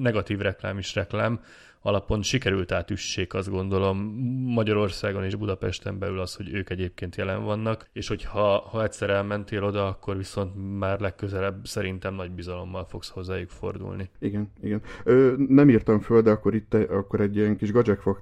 negatív reklám is reklám, alapon sikerült átüssék, azt gondolom, Magyarországon és Budapesten belül az, hogy ők egyébként jelen vannak, és hogyha ha egyszer elmentél oda, akkor viszont már legközelebb szerintem nagy bizalommal fogsz hozzájuk fordulni. Igen, igen. Ö, nem írtam föl, de akkor itt akkor egy ilyen kis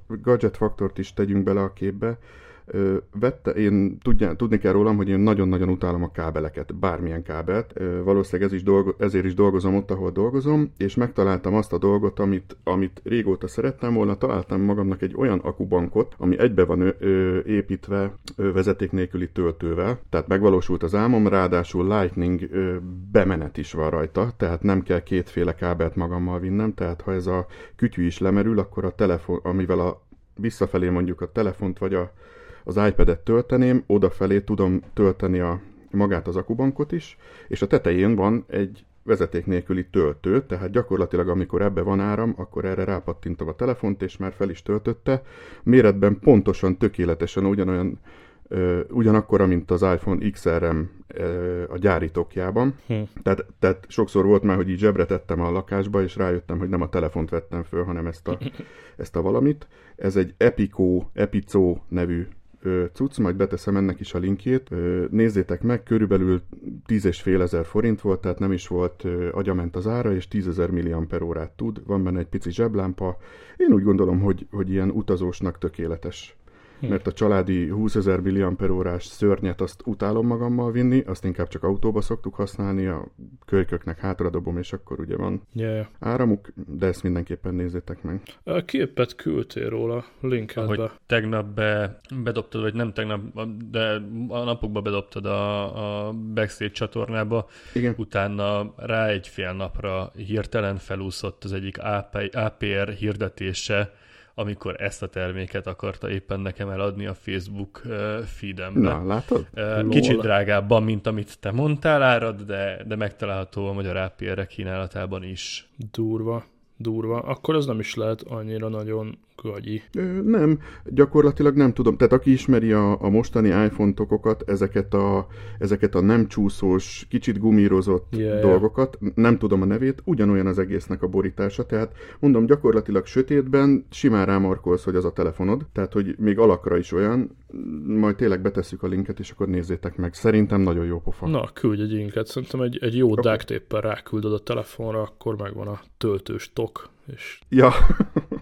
gadget faktort is tegyünk bele a képbe. Ö, vette, én tudja, tudni kell rólam, hogy én nagyon-nagyon utálom a kábeleket, bármilyen kábelt. Ö, valószínűleg ez is dolgo, ezért is dolgozom ott, ahol dolgozom, és megtaláltam azt a dolgot, amit, amit régóta szerettem volna. Találtam magamnak egy olyan akubankot, ami egybe van ö, ö, építve ö, vezeték nélküli töltővel, tehát megvalósult az álmom, ráadásul Lightning ö, bemenet is van rajta, tehát nem kell kétféle kábelt magammal vinnem, tehát ha ez a kütyű is lemerül, akkor a telefon, amivel a visszafelé mondjuk a telefont vagy a az iPad-et tölteném, odafelé tudom tölteni a, magát az akubankot is, és a tetején van egy vezeték nélküli töltő, tehát gyakorlatilag amikor ebbe van áram, akkor erre rápattintom a telefont, és már fel is töltötte. Méretben pontosan, tökéletesen ugyanolyan, ö, ugyanakkora, mint az iPhone iksz er em ö, a gyárítokjában. Hm. Tehát, tehát sokszor volt már, hogy így zsebre tettem a lakásba, és rájöttem, hogy nem a telefont vettem föl, hanem ezt a, ezt a valamit. Ez egy Epico, Epico nevű cucc, majd beteszem ennek is a linkjét. Nézzétek meg, körülbelül tíz és fél ezer forint volt, tehát nem is volt agyament az ára, és tízezer milliamperórát tud, van benne egy pici zseblámpa. Én úgy gondolom, hogy, hogy ilyen utazósnak tökéletes. Hm. Mert a családi húszezer milliamperórás szörnyet azt utálom magammal vinni, azt inkább csak autóba szoktuk használni, a kölyköknek hátradobom, és akkor ugye van yeah. áramuk, de ezt mindenképpen nézzétek meg. A képet küldtél róla, linkedbe. Ahogy tegnap be, bedobtad, vagy nem tegnap, de a napokba bedobtad a, a Backstage csatornába, igen. Utána rá egy fél napra hirtelen felúszott az egyik á pé er hirdetése, amikor ezt a terméket akarta éppen nekem eladni a Facebook feedembe. Na, látod? Kicsit Lol. drágábban, mint amit te mondtál árad, de, de megtalálható a magyar á pé er-ek kínálatában is. Durva, durva. Akkor az nem is lehet annyira nagyon gagyi. Nem, gyakorlatilag nem tudom. Tehát aki ismeri a, a mostani iPhone-tokokat, ezeket a, ezeket a nem csúszós, kicsit gumírozott yeah, dolgokat, nem tudom a nevét, ugyanolyan az egésznek a borítása, tehát mondom, gyakorlatilag sötétben simán rámarkolsz, hogy az a telefonod, tehát hogy még alakra is olyan, majd tényleg betesszük a linket, és akkor nézzétek meg. Szerintem nagyon jó pofa. Na, küldj egy linket, szerintem egy, egy jó okay. duct-tape-el ráküldöd a telefonra, akkor megvan a töltős tok. És ja.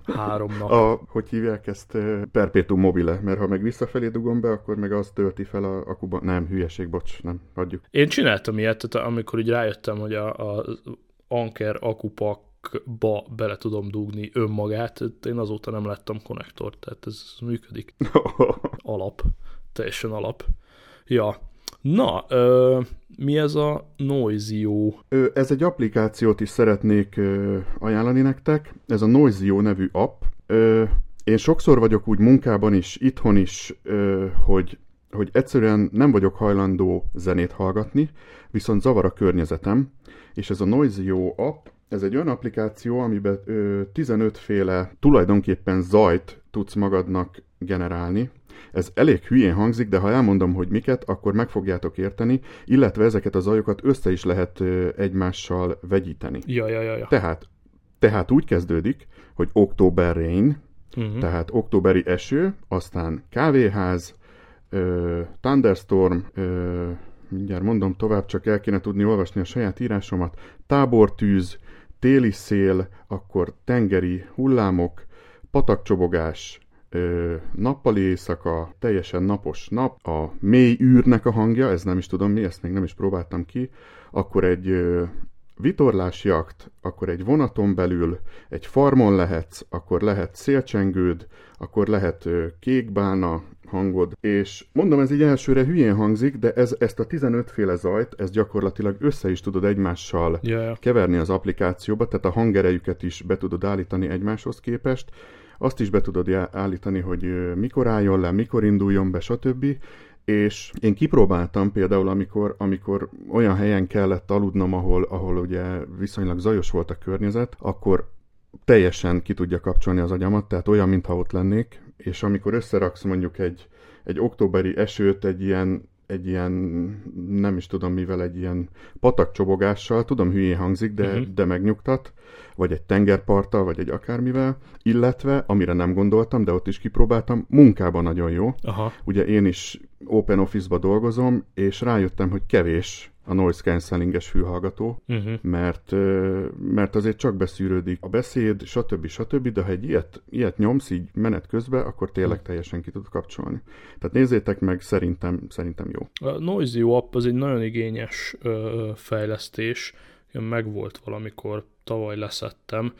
három nap. A, hogy hívják ezt? Perpetuum mobile, mert ha meg visszafelé dugom be, akkor meg az tölti fel a akuban. Nem, hülyeség, bocs, nem, adjuk. Én csináltam ilyet, tehát amikor így rájöttem, hogy a, a Anker akupakba bele tudom dugni önmagát, én azóta nem láttam konnektort, tehát ez működik. Alap, teljesen alap. Ja. Na, ö, mi ez a Noizio? Ez egy applikációt is szeretnék ö, ajánlani nektek. Ez a Noizio nevű app. Ö, én sokszor vagyok úgy munkában is, itthon is, ö, hogy, hogy egyszerűen nem vagyok hajlandó zenét hallgatni, viszont zavar a környezetem. És ez a Noizio app, ez egy olyan applikáció, amiben ö, tizenöt féle tulajdonképpen zajt tudsz magadnak generálni. Ez elég hülyén hangzik, de ha elmondom, hogy miket, akkor meg fogjátok érteni, illetve ezeket a zajokat össze is lehet egymással vegyíteni. Ja, ja, ja, ja. Tehát, tehát úgy kezdődik, hogy October Rain, uh-huh. tehát októberi eső, aztán kávéház, ö, Thunderstorm, ö, mindjárt mondom tovább, csak el kéne tudni olvasni a saját írásomat, tábortűz, téli szél, akkor tengeri hullámok, patakcsobogás, Ö, nappali éjszaka, teljesen napos nap, a mély űrnek a hangja, ez nem is tudom mi, ezt még nem is próbáltam ki, akkor egy ö, vitorlásjakt, akkor egy vonaton belül, egy farmon lehetsz, akkor lehet szélcsengőd, akkor lehet ö, kékbálna hangod, és mondom, ez így elsőre hülyén hangzik, de ez, ezt a tizenöt féle zajt, ez gyakorlatilag össze is tudod egymással yeah. keverni az applikációba, tehát a hangerejüket is be tudod állítani egymáshoz képest, azt is be tudod állítani, hogy mikor álljon le, mikor induljon be, stb. És én kipróbáltam például, amikor, amikor olyan helyen kellett aludnom, ahol, ahol ugye viszonylag zajos volt a környezet, akkor teljesen ki tudja kapcsolni az agyamat, tehát olyan, mintha ott lennék, és amikor összeraksz mondjuk egy, egy októberi esőt egy ilyen egy ilyen, nem is tudom mivel, egy ilyen patakcsobogással, tudom hülyén hangzik, de, uh-huh. de megnyugtat, vagy egy tengerparttal, vagy egy akármivel, illetve, amire nem gondoltam, de ott is kipróbáltam, munkában nagyon jó. Aha. Ugye én is Open Office-ba dolgozom, és rájöttem, hogy kevés a noise cancelling-es fülhallgató, uh-huh. mert, mert azért csak beszűrődik a beszéd, stb. stb., de ha egy ilyet, ilyet nyomsz így menet közben, akkor tényleg teljesen ki tud kapcsolni. Tehát nézzétek meg, szerintem, szerintem jó. A Noisio app az egy nagyon igényes ö, fejlesztés, megvolt valamikor, tavaly leszettem,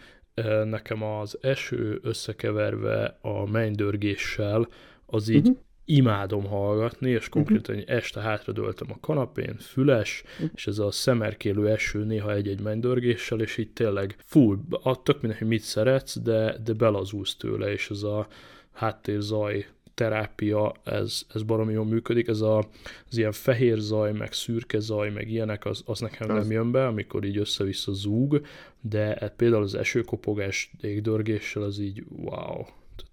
nekem az eső összekeverve a mennydörgéssel, az így uh-huh. imádom hallgatni, és konkrétan uh-huh. este hátradöltem a kanapén, füles, uh-huh. és ez a szemerkélő eső néha egy-egy mennydörgéssel, és így tényleg full, tök mindegy, hogy mit szeretsz, de, de belazulsz tőle, és ez a háttérzaj terápia, ez, ez baromi jól működik, ez a, az ilyen fehér zaj, meg szürke zaj, meg ilyenek, az, az nekem az... nem jön be, amikor így össze-vissza zúg, de hát például az esőkopogás égdörgéssel az így wow.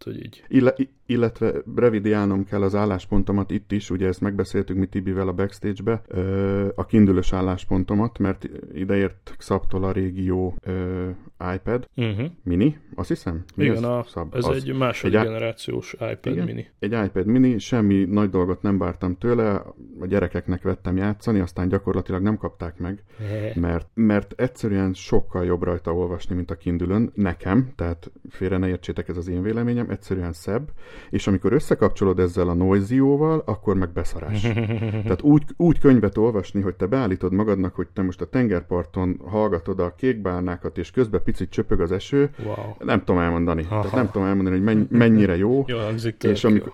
Tehát, így... Ill- illetve revidiálnom kell az álláspontomat itt is, ugye ezt megbeszéltük mi Tibivel a backstage-be, a kindülös álláspontomat, mert ideért Szabtól a régió uh, iPad uh-huh. mini, azt hiszem? Mi igen, ez, a, szab, ez egy második egy generációs iPad igen, mini. Egy iPad mini, semmi nagy dolgot nem vártam tőle, a gyerekeknek vettem játszani, aztán gyakorlatilag nem kapták meg, mert, mert egyszerűen sokkal jobb rajta olvasni, mint a Kindle-ön nekem, tehát félre ne értsétek, ez az én véleményem, egyszerűen szebb, és amikor összekapcsolod ezzel a Noisio-val, akkor meg beszarás. Tehát úgy, úgy könyvet olvasni, hogy te beállítod magadnak, hogy te most a tengerparton hallgatod a kékbálnákat, és közben picit csöpög az eső, wow. nem tudom elmondani. Tehát nem tudom elmondani, hogy menny- mennyire jó. Jó, hangzik tök és amikor... jó.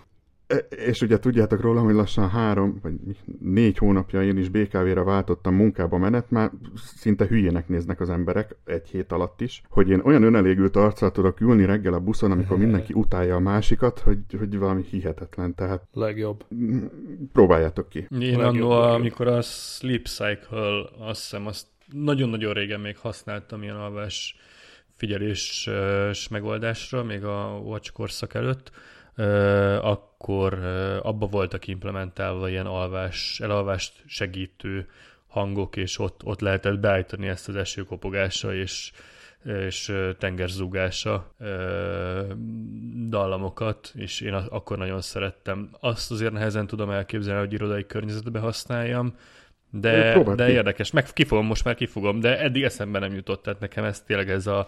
És ugye tudjátok róla, hogy lassan három, vagy négy hónapja én is bé ká vé-re váltottam munkába menet, már szinte hülyének néznek az emberek egy hét alatt is, hogy én olyan önelégült arccal tudok ülni reggel a buszon, amikor mindenki utálja a másikat, hogy, hogy valami hihetetlen, tehát... Legjobb. Próbáljátok ki. Én annó, amikor a Sleep Cycle, azt hiszem, azt nagyon-nagyon régen még használtam ilyen alvás figyelés megoldásra, még a Watch korszak előtt, Uh, akkor uh, abba voltak implementálva ilyen alvás, elalvást segítő hangok, és ott, ott lehetett beállítani ezt az esőkopogása és, és tengerzúgása uh, dallamokat, és én akkor nagyon szerettem. Azt azért nehezen tudom elképzelni, hogy irodai környezetbe használjam, de, de érdekes. Meg kifogom, most már kifogom, de eddig eszembe nem jutott, tehát nekem ez tényleg ez a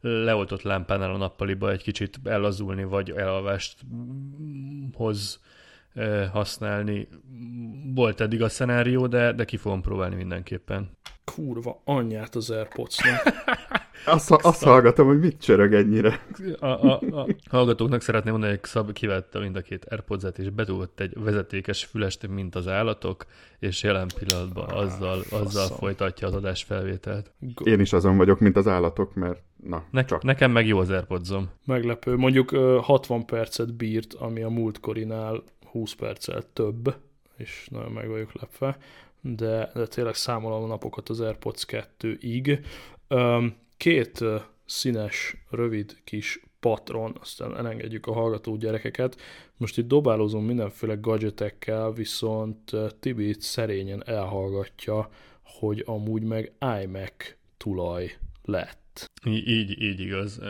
leoltott lámpánál a nappaliba egy kicsit ellazulni, vagy elalvást hoz használni. Volt eddig a szenárió, de, de ki fogom próbálni mindenképpen. Kurva anyját az AirPods-nak. Azt, azt hallgatom, hogy mit csörög ennyire. A, a, a hallgatóknak szeretném mondani, hogy Szab kivette mind a két AirPods-et, és bedugott egy vezetékes fülest, mint az állatok, és jelen pillanatban azzal, azzal folytatja az adásfelvételt. Én is azon vagyok, mint az állatok, mert na, ne, csak. Nekem meg jó az AirPods-om. Meglepő. Mondjuk hatvan percet bírt, ami a múltkorinál húsz perccel több, és nagyon meg vagyok lepve, de, de tényleg számolom a napokat az AirPods kettőig. Két színes, rövid kis patron, aztán elengedjük a hallgató gyerekeket. Most itt dobálózom mindenféle gadgetekkel, viszont Tibi itt szerényen elhallgatja, hogy amúgy meg iMac tulaj lett. Így, így, így igaz.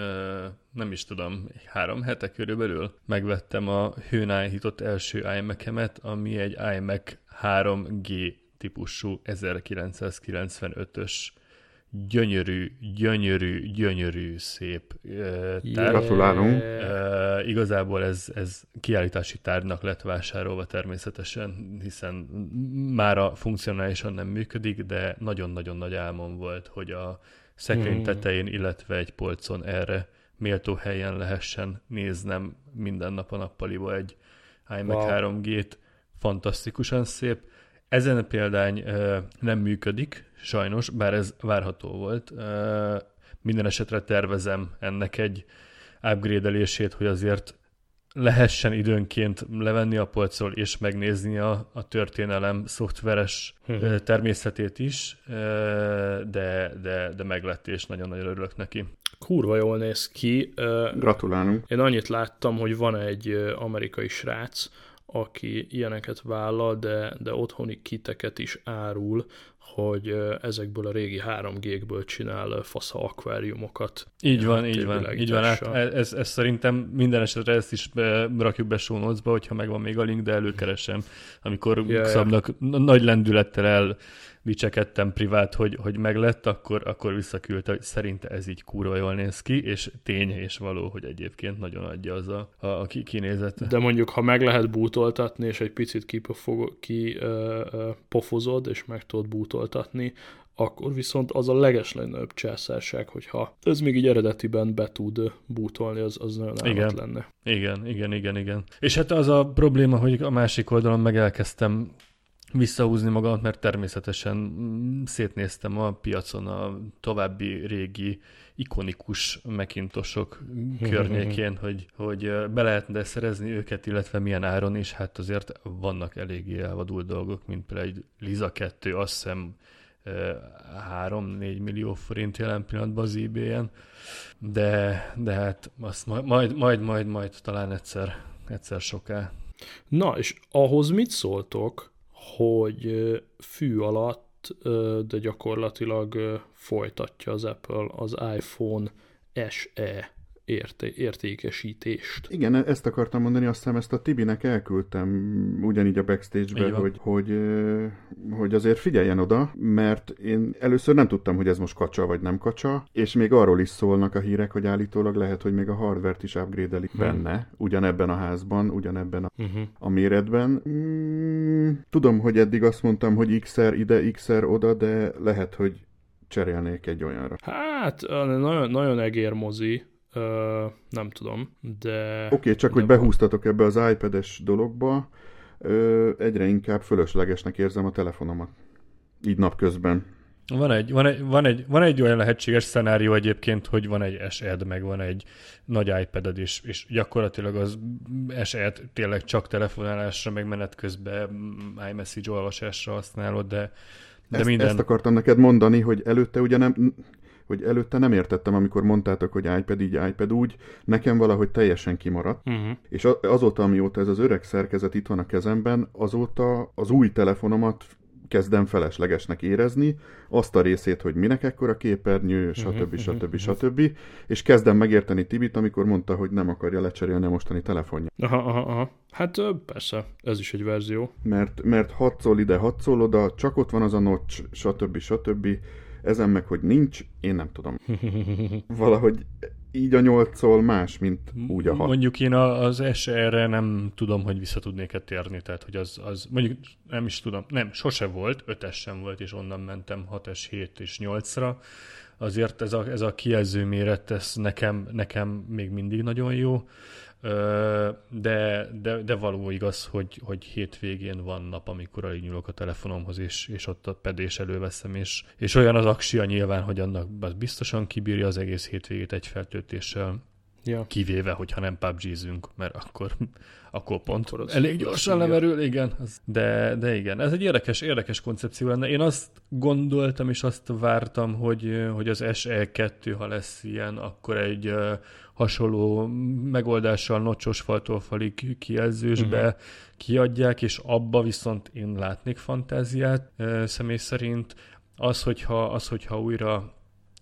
Nem is tudom, három hete körülbelül megvettem a hőn állított első iMac-emet, ami egy iMac három G típusú ezerkilencszázkilencvenötös gyönyörű, gyönyörű, gyönyörű, szép tárgy. Gratulálunk. Uh, igazából ez, ez kiállítási tárgynak lett vásárolva természetesen, hiszen mára funkcionálisan nem működik, de nagyon-nagyon nagy álmom volt, hogy a szekrény tetején, illetve egy polcon erre méltó helyen lehessen néznem minden nap a nappaliba egy iMac wow. három G-t. Fantasztikusan szép. Ezen a példány uh, nem működik, sajnos, bár ez várható volt. Uh, minden esetre tervezem ennek egy upgrade-elését, hogy azért lehessen időnként levenni a polcról és megnézni a, a történelem szoftveres uh, természetét is, uh, de, de, de meglett, és nagyon-nagyon örülök neki. Kurva jól néz ki. Uh, Gratulálunk. Én annyit láttam, hogy van egy amerikai srác, aki ilyeneket vállal, de, de otthoni kiteket is árul, hogy ezekből a régi három G-ből csinál fasza akváriumokat. Így van, így van, így van. Hát ez, ez szerintem minden esetre ezt is be, rakjuk be show notes-ba, hogyha megvan még a link, de előkeresem, amikor yeah, Szabnak yeah. nagy lendülettel el vicsekedtem privát, hogy, hogy meglett, akkor, akkor visszaküldte, hogy szerinte ez így kurva jól néz ki, és tény és való, hogy egyébként nagyon adja az a, a, a kinézet. De mondjuk, ha meg lehet bútoltatni, és egy picit kipofog, kipofozod, és meg tudod bútoltatni, akkor viszont az a legeslegnagyobb császárság, hogyha ez még így eredetiben be tud bútolni, az, az nagyon állat lenne. Igen, igen, igen, igen. És hát az a probléma, hogy a másik oldalon meg elkezdtem visszahúzni magamat, mert természetesen szétnéztem a piacon a további régi ikonikus Macintosok környékén, hogy, hogy be lehetne szerezni őket, illetve milyen áron is, hát azért vannak eléggé elvadult dolgok, mint például egy Liza kettő, azt hiszem három-négy millió forint jelen pillanatban az eBay-en, de, de hát azt majd, majd, majd, majd, majd talán egyszer, egyszer soká. Na, és ahhoz mit szóltok, hogy fű alatt, de gyakorlatilag folytatja az Apple az iPhone es e érté- értékesítést. Igen, ezt akartam mondani, azt hiszem ezt a Tibinek elküldtem ugyanígy a backstage-ben, hogy, hogy, hogy azért figyeljen oda, mert én először nem tudtam, hogy ez most kacsa vagy nem kacsa, és még arról is szólnak a hírek, hogy állítólag lehet, hogy még a hardvert is upgrade-elik hmm. benne, ugyanebben a házban, ugyanebben a, uh-huh. a méretben. Mm, tudom, hogy eddig azt mondtam, hogy iksz er ide, iksz er oda, de lehet, hogy cserélnék egy olyanra. Hát, nagyon, nagyon egérmozi. Ö, nem tudom, de... Oké, okay, csak de hogy behúztatok ebbe az iPad-es dologba, ö, egyre inkább fölöslegesnek érzem a telefonomat. Így napközben. Van egy, van, egy, van, egy, van egy olyan lehetséges szenárió egyébként, hogy van egy es e-d, meg van egy nagy iPad-ed is, és gyakorlatilag az es e-t tényleg csak telefonálásra, meg menet közben iMessage olvasásra használod, de, de ezt, minden... Ezt akartam neked mondani, hogy előtte ugye nem... hogy előtte nem értettem, amikor mondtátok, hogy iPad így, iPad úgy, nekem valahogy teljesen kimaradt, uh-huh. és azóta, amióta ez az öreg szerkezet itt van a kezemben, azóta az új telefonomat kezdem feleslegesnek érezni, azt a részét, hogy minek ekkora képernyő, stb. stb. stb. És kezdem megérteni Tibit, amikor mondta, hogy nem akarja lecserélni a mostani telefonját. Aha, aha, aha. Hát persze, ez is egy verzió. Mert, mert hatszol ide, hatszol oda, csak ott van az a notch, stb. stb. Ezen meg, hogy nincs, én nem tudom. Valahogy így a nyolcszól más, mint úgy a hat. Mondjuk én az es e-re nem tudom, hogy vissza tudnék-e térni, tehát hogy az, az, mondjuk nem is tudom, nem, sose volt, ötes sem volt, és onnan mentem hatos, hét és nyolcra. Azért ez a, ez a kijelző méret, ez nekem, nekem még mindig nagyon jó, de, de, de való igaz, hogy, hogy hétvégén van nap, amikor alig nyúlok a telefonomhoz, és, és ott a pedés előveszem, és, és olyan az aksia nyilván, hogy annak az biztosan kibírja az egész hétvégét egy feltöltéssel, ja. Kivéve, hogyha nem pé u bé gé-zünk, mert akkor, akkor pont akkor elég gyorsan lemerül, igen. De, de igen, ez egy érdekes, érdekes koncepció lenne. Én azt gondoltam, és azt vártam, hogy, hogy az es e kettő, ha lesz ilyen, akkor egy hasonló megoldással nocsos faltól falig kijelzősbe uh-huh. kiadják, és abba viszont én látnék fantáziát személy szerint. Az, hogyha, az, hogyha újra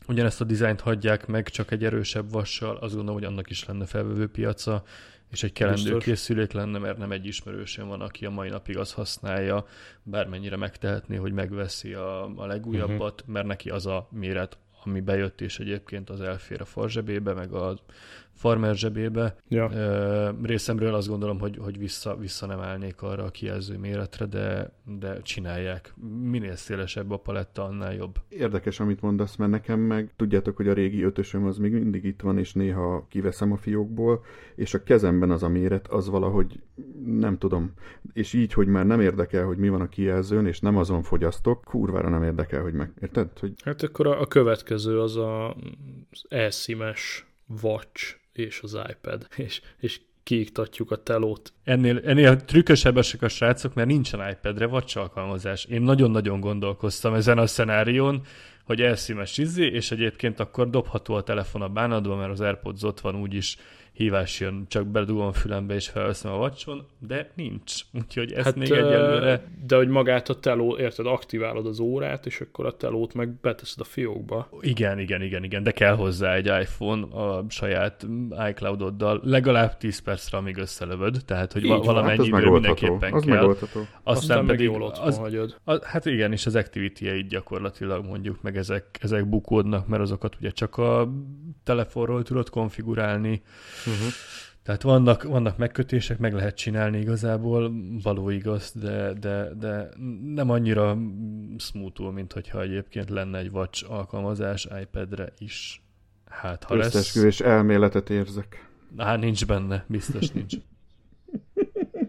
ugyanezt a dizájnt hagyják meg, csak egy erősebb vassal, azt gondolom, hogy annak is lenne felvevő piaca, és egy kelendő készülék lenne, mert nem egy ismerősöm van, aki a mai napig azt használja, bármennyire megtehetné, hogy megveszi a, a legújabbat, uh-huh. mert neki az a méret, ami bejött, és egyébként az elfér a far zsebébe, meg a farmer zsebébe. Ja. Részemről azt gondolom, hogy, hogy vissza, vissza nem állnék arra a kijelző méretre, de, de csinálják. Minél szélesebb a paletta, annál jobb. Érdekes, amit mondasz, mert nekem meg tudjátok, hogy a régi ötösöm az még mindig itt van, és néha kiveszem a fiókból, és a kezemben az a méret, az valahogy nem tudom. És így, hogy már nem érdekel, hogy mi van a kijelzőn, és nem azon fogyasztok, kurvára nem érdekel, hogy meg... Érted? Hogy... Hát akkor a következő az a e-szimes watch és az iPad, és, és kiiktatjuk a telót. Ennél, ennél trükkösebbesek a srácok, mert nincsen iPadre watch alkalmazás. Én nagyon-nagyon gondolkoztam ezen a szenárión, hogy elszímes izzi, és egyébként akkor dobható a telefon a bánatba, mert az AirPods ott van úgyis, hívás jön, csak bedugom a fülembe és felveszem a vacson, de nincs. Úgyhogy ez hát, még egyelőre... De hogy magát a teló, érted, aktiválod az órát, és akkor a telót meg beteszed a fiókba. Igen, igen, igen, igen, de kell hozzá egy iPhone a saját iCloud-oddal legalább tíz percre, amíg összelövöd, tehát hogy így, valamennyi hát idő mindenképpen az kell. Megoldható. Aztán, Aztán pedig meg jól otthon az, hagyod. Az, hát igen, és az activity-eit gyakorlatilag mondjuk meg ezek, ezek bukódnak, mert azokat ugye csak a telefonról tudod konfigurálni. Uh-huh. Tehát vannak, vannak megkötések, meg lehet csinálni igazából, való igaz, de, de, de nem annyira smoothul, mint hogyha egyébként lenne egy watch alkalmazás iPadre is. Hát, ha lesz. Összesküvés elméletet érzek. Hát nincs benne, biztos nincs.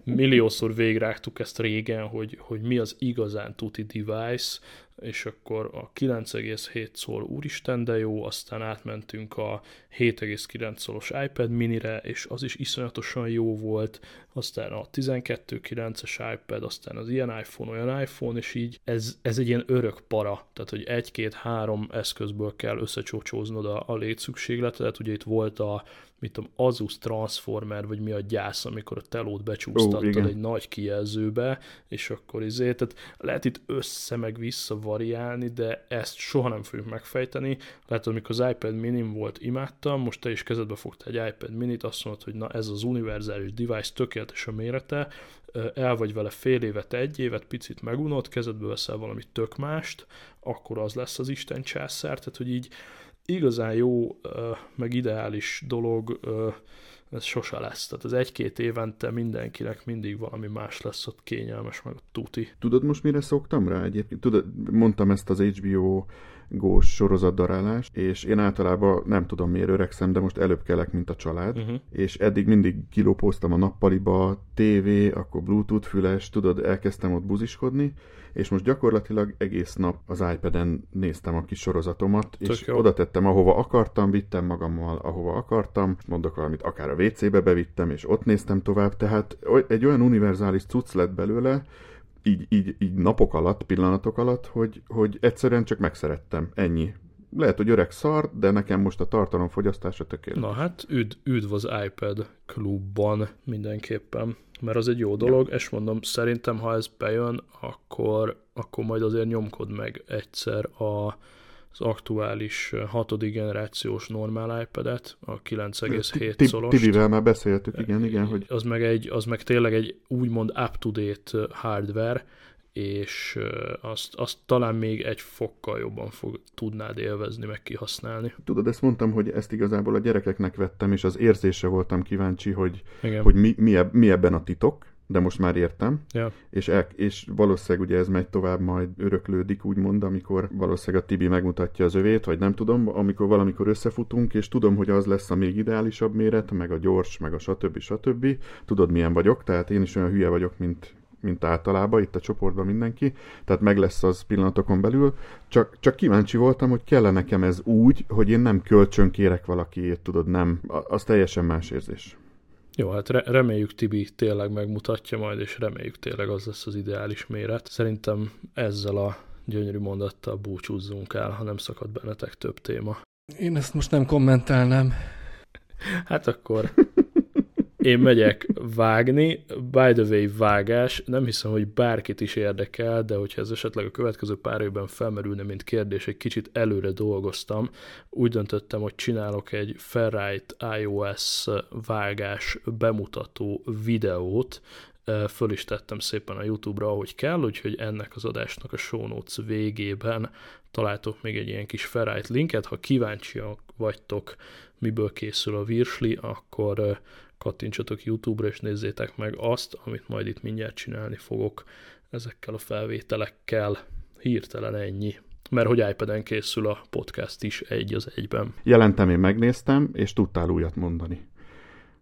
Milliószor végrágtuk ezt régen, hogy, hogy mi az igazán tuti device, és akkor a kilenc egész hét szor úristen de jó, aztán átmentünk a hét egész kilenc szoros iPad minire, és az is iszonyatosan jó volt, aztán a tizenkettő egész kilences iPad, aztán az ilyen iPhone, olyan iPhone, és így ez, ez egy ilyen örök para, tehát hogy egy-két-három eszközből kell összecsócsóznod a, a létszükségletet, ugye itt volt a mit tudom, Asus Transformer, vagy mi a gyász, amikor a telót becsúsztattad oh, egy nagy kijelzőbe, és akkor izé, tehát lehet itt össze meg vissza variálni, de ezt soha nem fogjuk megfejteni. Lehet, amikor az iPad Minim volt, imádtam, most te is kezedbe fogtál egy iPad Minit, azt mondod, hogy na ez az univerzális device, tökéletes a mérete, el vagy vele fél évet, egy évet, picit megunod, kezedbe veszel valami tök mást, akkor az lesz az Isten császár, tehát hogy így igazán jó, meg ideális dolog, ez sose lesz. Tehát az egy-két évente mindenkinek mindig valami más lesz ott kényelmes, meg a tuti. Tudod most mire szoktam rá egyébként? Tudod, mondtam ezt az há bé o gós sorozatdarálást, és én általában nem tudom miért öregszem, de most előbb kelek, mint a család, uh-huh. és eddig mindig kilopóztam a nappaliba, tévé, akkor Bluetooth füles, tudod, elkezdtem ott buziskodni, és most gyakorlatilag egész nap az iPad-en néztem a kis sorozatomat, tök és jó. Oda tettem, ahova akartam, vittem magammal, ahova akartam, mondok valamit, akár a vé cébe bevittem, és ott néztem tovább, tehát egy olyan univerzális cucc lett belőle, Így, így, így napok alatt, pillanatok alatt, hogy, hogy egyszerűen csak megszerettem. Ennyi. Lehet, hogy öreg szar, de nekem most a tartalomfogyasztása tökéletes. Na hát, üd, üdv az iPad klubban mindenképpen, mert az egy jó dolog, ja. És mondom, szerintem, ha ez bejön, akkor, akkor majd azért nyomkod meg egyszer a... az aktuális hatodik generációs normál iPad-et, a kilenc egész hét szoros. Tibivel már beszéltük, igen, igen. Hogy... Az, meg egy, az meg tényleg egy úgymond up-to-date hardware, és azt, azt talán még egy fokkal jobban fog, tudnád élvezni, meg kihasználni. Tudod, ezt mondtam, hogy ezt igazából a gyerekeknek vettem, és az érzése voltam kíváncsi, hogy, hogy mi, mi, eb, mi ebben a titok, de most már értem, yeah. és, el, és valószínűleg ugye ez megy tovább, majd öröklődik, úgymond, amikor valószínűleg a Tibi megmutatja az övét, vagy nem tudom, amikor valamikor összefutunk, és tudom, hogy az lesz a még ideálisabb méret, meg a gyors, meg a stb. Stb. Tudod, milyen vagyok, tehát én is olyan hülye vagyok, mint, mint általában, itt a csoportban mindenki, tehát meg lesz az pillanatokon belül, csak, csak kíváncsi voltam, hogy kell-e nekem ez úgy, hogy én nem kölcsön kérek valakiért, tudod, nem, az teljesen más érzés. Jó, hát reméljük Tibi tényleg megmutatja majd, és reméljük tényleg az lesz az ideális méret. Szerintem ezzel a gyönyörű mondattal búcsúzzunk el, ha nem szakad bennetek több téma. Én ezt most nem kommentálnám. Hát akkor én megyek vágni. By the way, vágás. Nem hiszem, hogy bárkit is érdekel, de hogyha ez esetleg a következő pár évben felmerülne, mint kérdés, egy kicsit előre dolgoztam. Úgy döntöttem, hogy csinálok egy Ferrite iOS vágás bemutató videót. Föl is tettem szépen a YouTube-ra, ahogy kell, úgyhogy ennek az adásnak a show notes végében találtok még egy ilyen kis Ferrite linket. Ha kíváncsiak vagytok, miből készül a virsli, akkor kattintsatok YouTube-ra, és nézzétek meg azt, amit majd itt mindjárt csinálni fogok ezekkel a felvételekkel. Hirtelen ennyi. Mert hogy iPad-en készül a podcast is egy az egyben. Jelentem, én megnéztem, és tudtál újat mondani.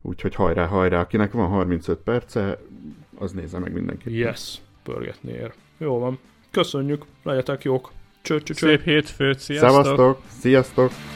Úgyhogy hajrá, hajrá, akinek van harmincöt perce, az nézze meg mindenképpen. Yes, pörgetni ér. Jó van. Köszönjük, legyetek jók. Cső, cső, cső. Szép hétfőt, sziasztok! Szevasztok, sziasztok!